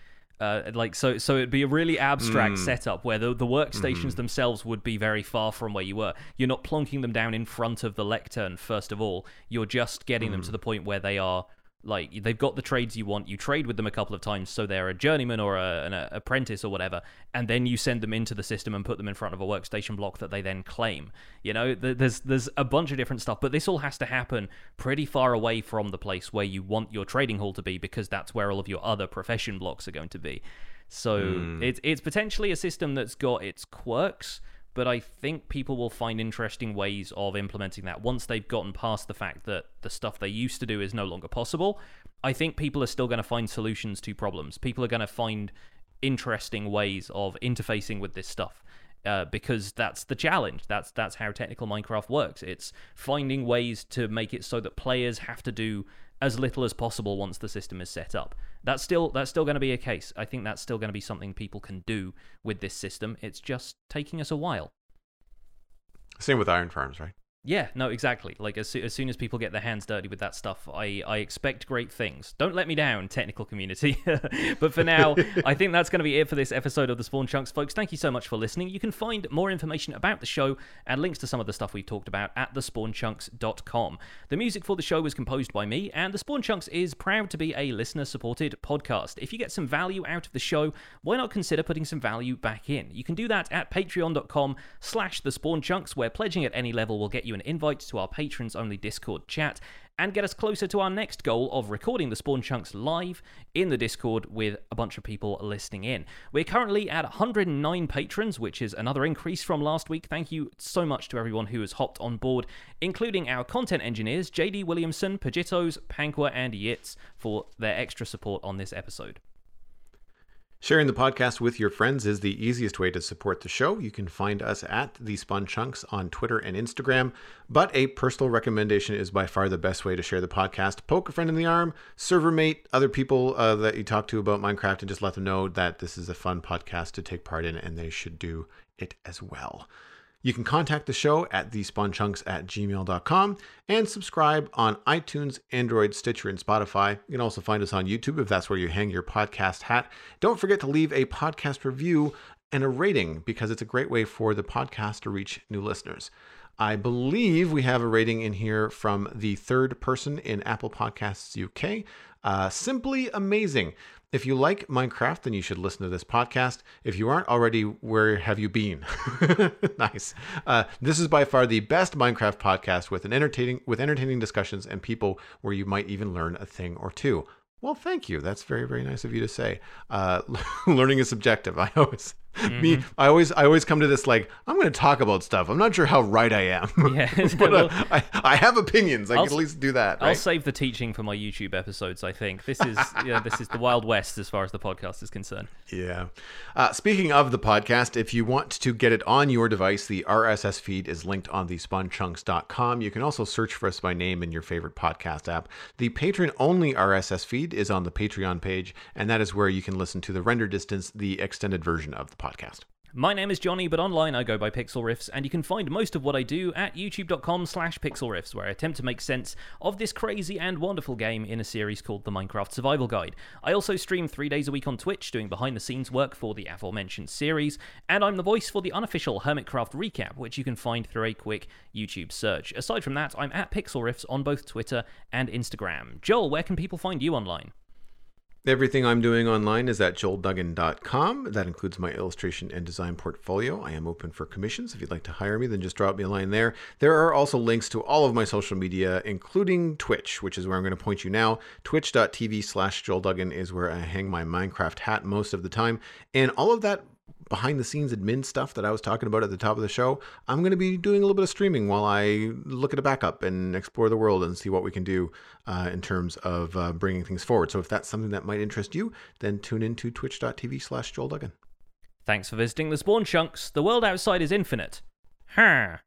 So it'd be a really abstract setup where the workstations themselves would be very far from where you were. You're not plonking them down in front of the lectern, first of all. You're just getting them to the point where they are, like, they've got the trades you want. You trade with them a couple of times so they're a journeyman or an apprentice or whatever, and then you send them into the system and put them in front of a workstation block that they then claim. There's a bunch of different stuff, but this all has to happen pretty far away from the place where you want your trading hall to be, because that's where all of your other profession blocks are going to be. So it's potentially a system that's got its quirks, but I think people will find interesting ways of implementing that once they've gotten past the fact that the stuff they used to do is no longer possible. I think people are still going to find solutions to problems. People are going to find interesting ways of interfacing with this stuff, because that's the challenge. That's how technical Minecraft works. It's finding ways to make it so that players have to do as little as possible once the system is set up. That's still going to be a case. I think that's still going to be something people can do with this system. It's just taking us a while. Same with iron farms, right? Yeah, no, exactly. Like as soon as people get their hands dirty with that stuff, I expect great things. Don't let me down, technical community. But for now, I think that's going to be it for this episode of The Spawn Chunks, folks. Thank you so much for listening. You can find more information about the show and links to some of the stuff we've talked about at thespawnchunks.com. The music for the show was composed by me, and The Spawn Chunks is proud to be a listener-supported podcast. If you get some value out of the show, why not consider putting some value back in? You can do that at patreon.com/thespawnchunks, where pledging at any level will get you an invite to our patrons-only Discord chat and get us closer to our next goal of recording The Spawn Chunks live in the Discord with a bunch of people listening in. We're currently at 109 patrons, which is another increase from last week. Thank you so much to everyone who has hopped on board, including our content engineers, JD Williamson, Pajitos, Pankwa, and Yitz, for their extra support on this episode. Sharing the podcast with your friends is the easiest way to support the show. You can find us at The Spawn Chunks on Twitter and Instagram, but a personal recommendation is by far the best way to share the podcast. Poke a friend in the arm, server mate, other people that you talk to about Minecraft, and just let them know that this is a fun podcast to take part in and they should do it as well. You can contact the show at thespawnchunks@gmail.com and subscribe on iTunes, Android, Stitcher, and Spotify. You can also find us on YouTube if that's where you hang your podcast hat. Don't forget to leave a podcast review and a rating, because it's a great way for the podcast to reach new listeners. I believe we have a rating in here from the third person in Apple Podcasts UK. Simply amazing. If you like Minecraft, then you should listen to this podcast. If you aren't already, where have you been? Nice. This is by far the best Minecraft podcast with entertaining discussions and people where you might even learn a thing or two. Well, thank you. That's very, very nice of you to say. Learning is subjective. I always come to this like, I'm going to talk about stuff. I'm not sure how right I am. Yeah, but well, I have opinions. I can at least do that. Right? I'll save the teaching for my YouTube episodes, I think. This is this is the Wild West as far as the podcast is concerned. Yeah. Speaking of the podcast, if you want to get it on your device, the RSS feed is linked on thespawnchunks.com. You can also search for us by name in your favorite podcast app. The patron-only RSS feed is on the Patreon page, and that is where you can listen to the render distance, the extended version of the podcast. My name is Jonny, but online I go by Pixel Riffs, and you can find most of what I do at youtube.com/pixelriffs, where I attempt to make sense of this crazy and wonderful game in a series called The Minecraft Survival Guide. I also stream 3 days a week on Twitch, doing behind-the-scenes work for the aforementioned series, and I'm the voice for the unofficial Hermitcraft recap, which you can find through a quick YouTube search. Aside from that, I'm at Pixel Riffs on both Twitter and Instagram. Joel, where can people find you online? Everything I'm doing online is at joelduggan.com. That includes my illustration and design portfolio. I am open for commissions. If you'd like to hire me, then just drop me a line there. There are also links to all of my social media, including Twitch, which is where I'm going to point you now. Twitch.tv/JoelDuggan is where I hang my Minecraft hat most of the time. And all of that behind the scenes admin stuff that I was talking about at the top of the show, I'm going to be doing a little bit of streaming while I look at a backup and explore the world and see what we can do in terms of bringing things forward. So if that's something that might interest you, then tune in to twitch.tv/JoelDuggan. Thanks for visiting The Spawn Chunks. The world outside is infinite. Huh.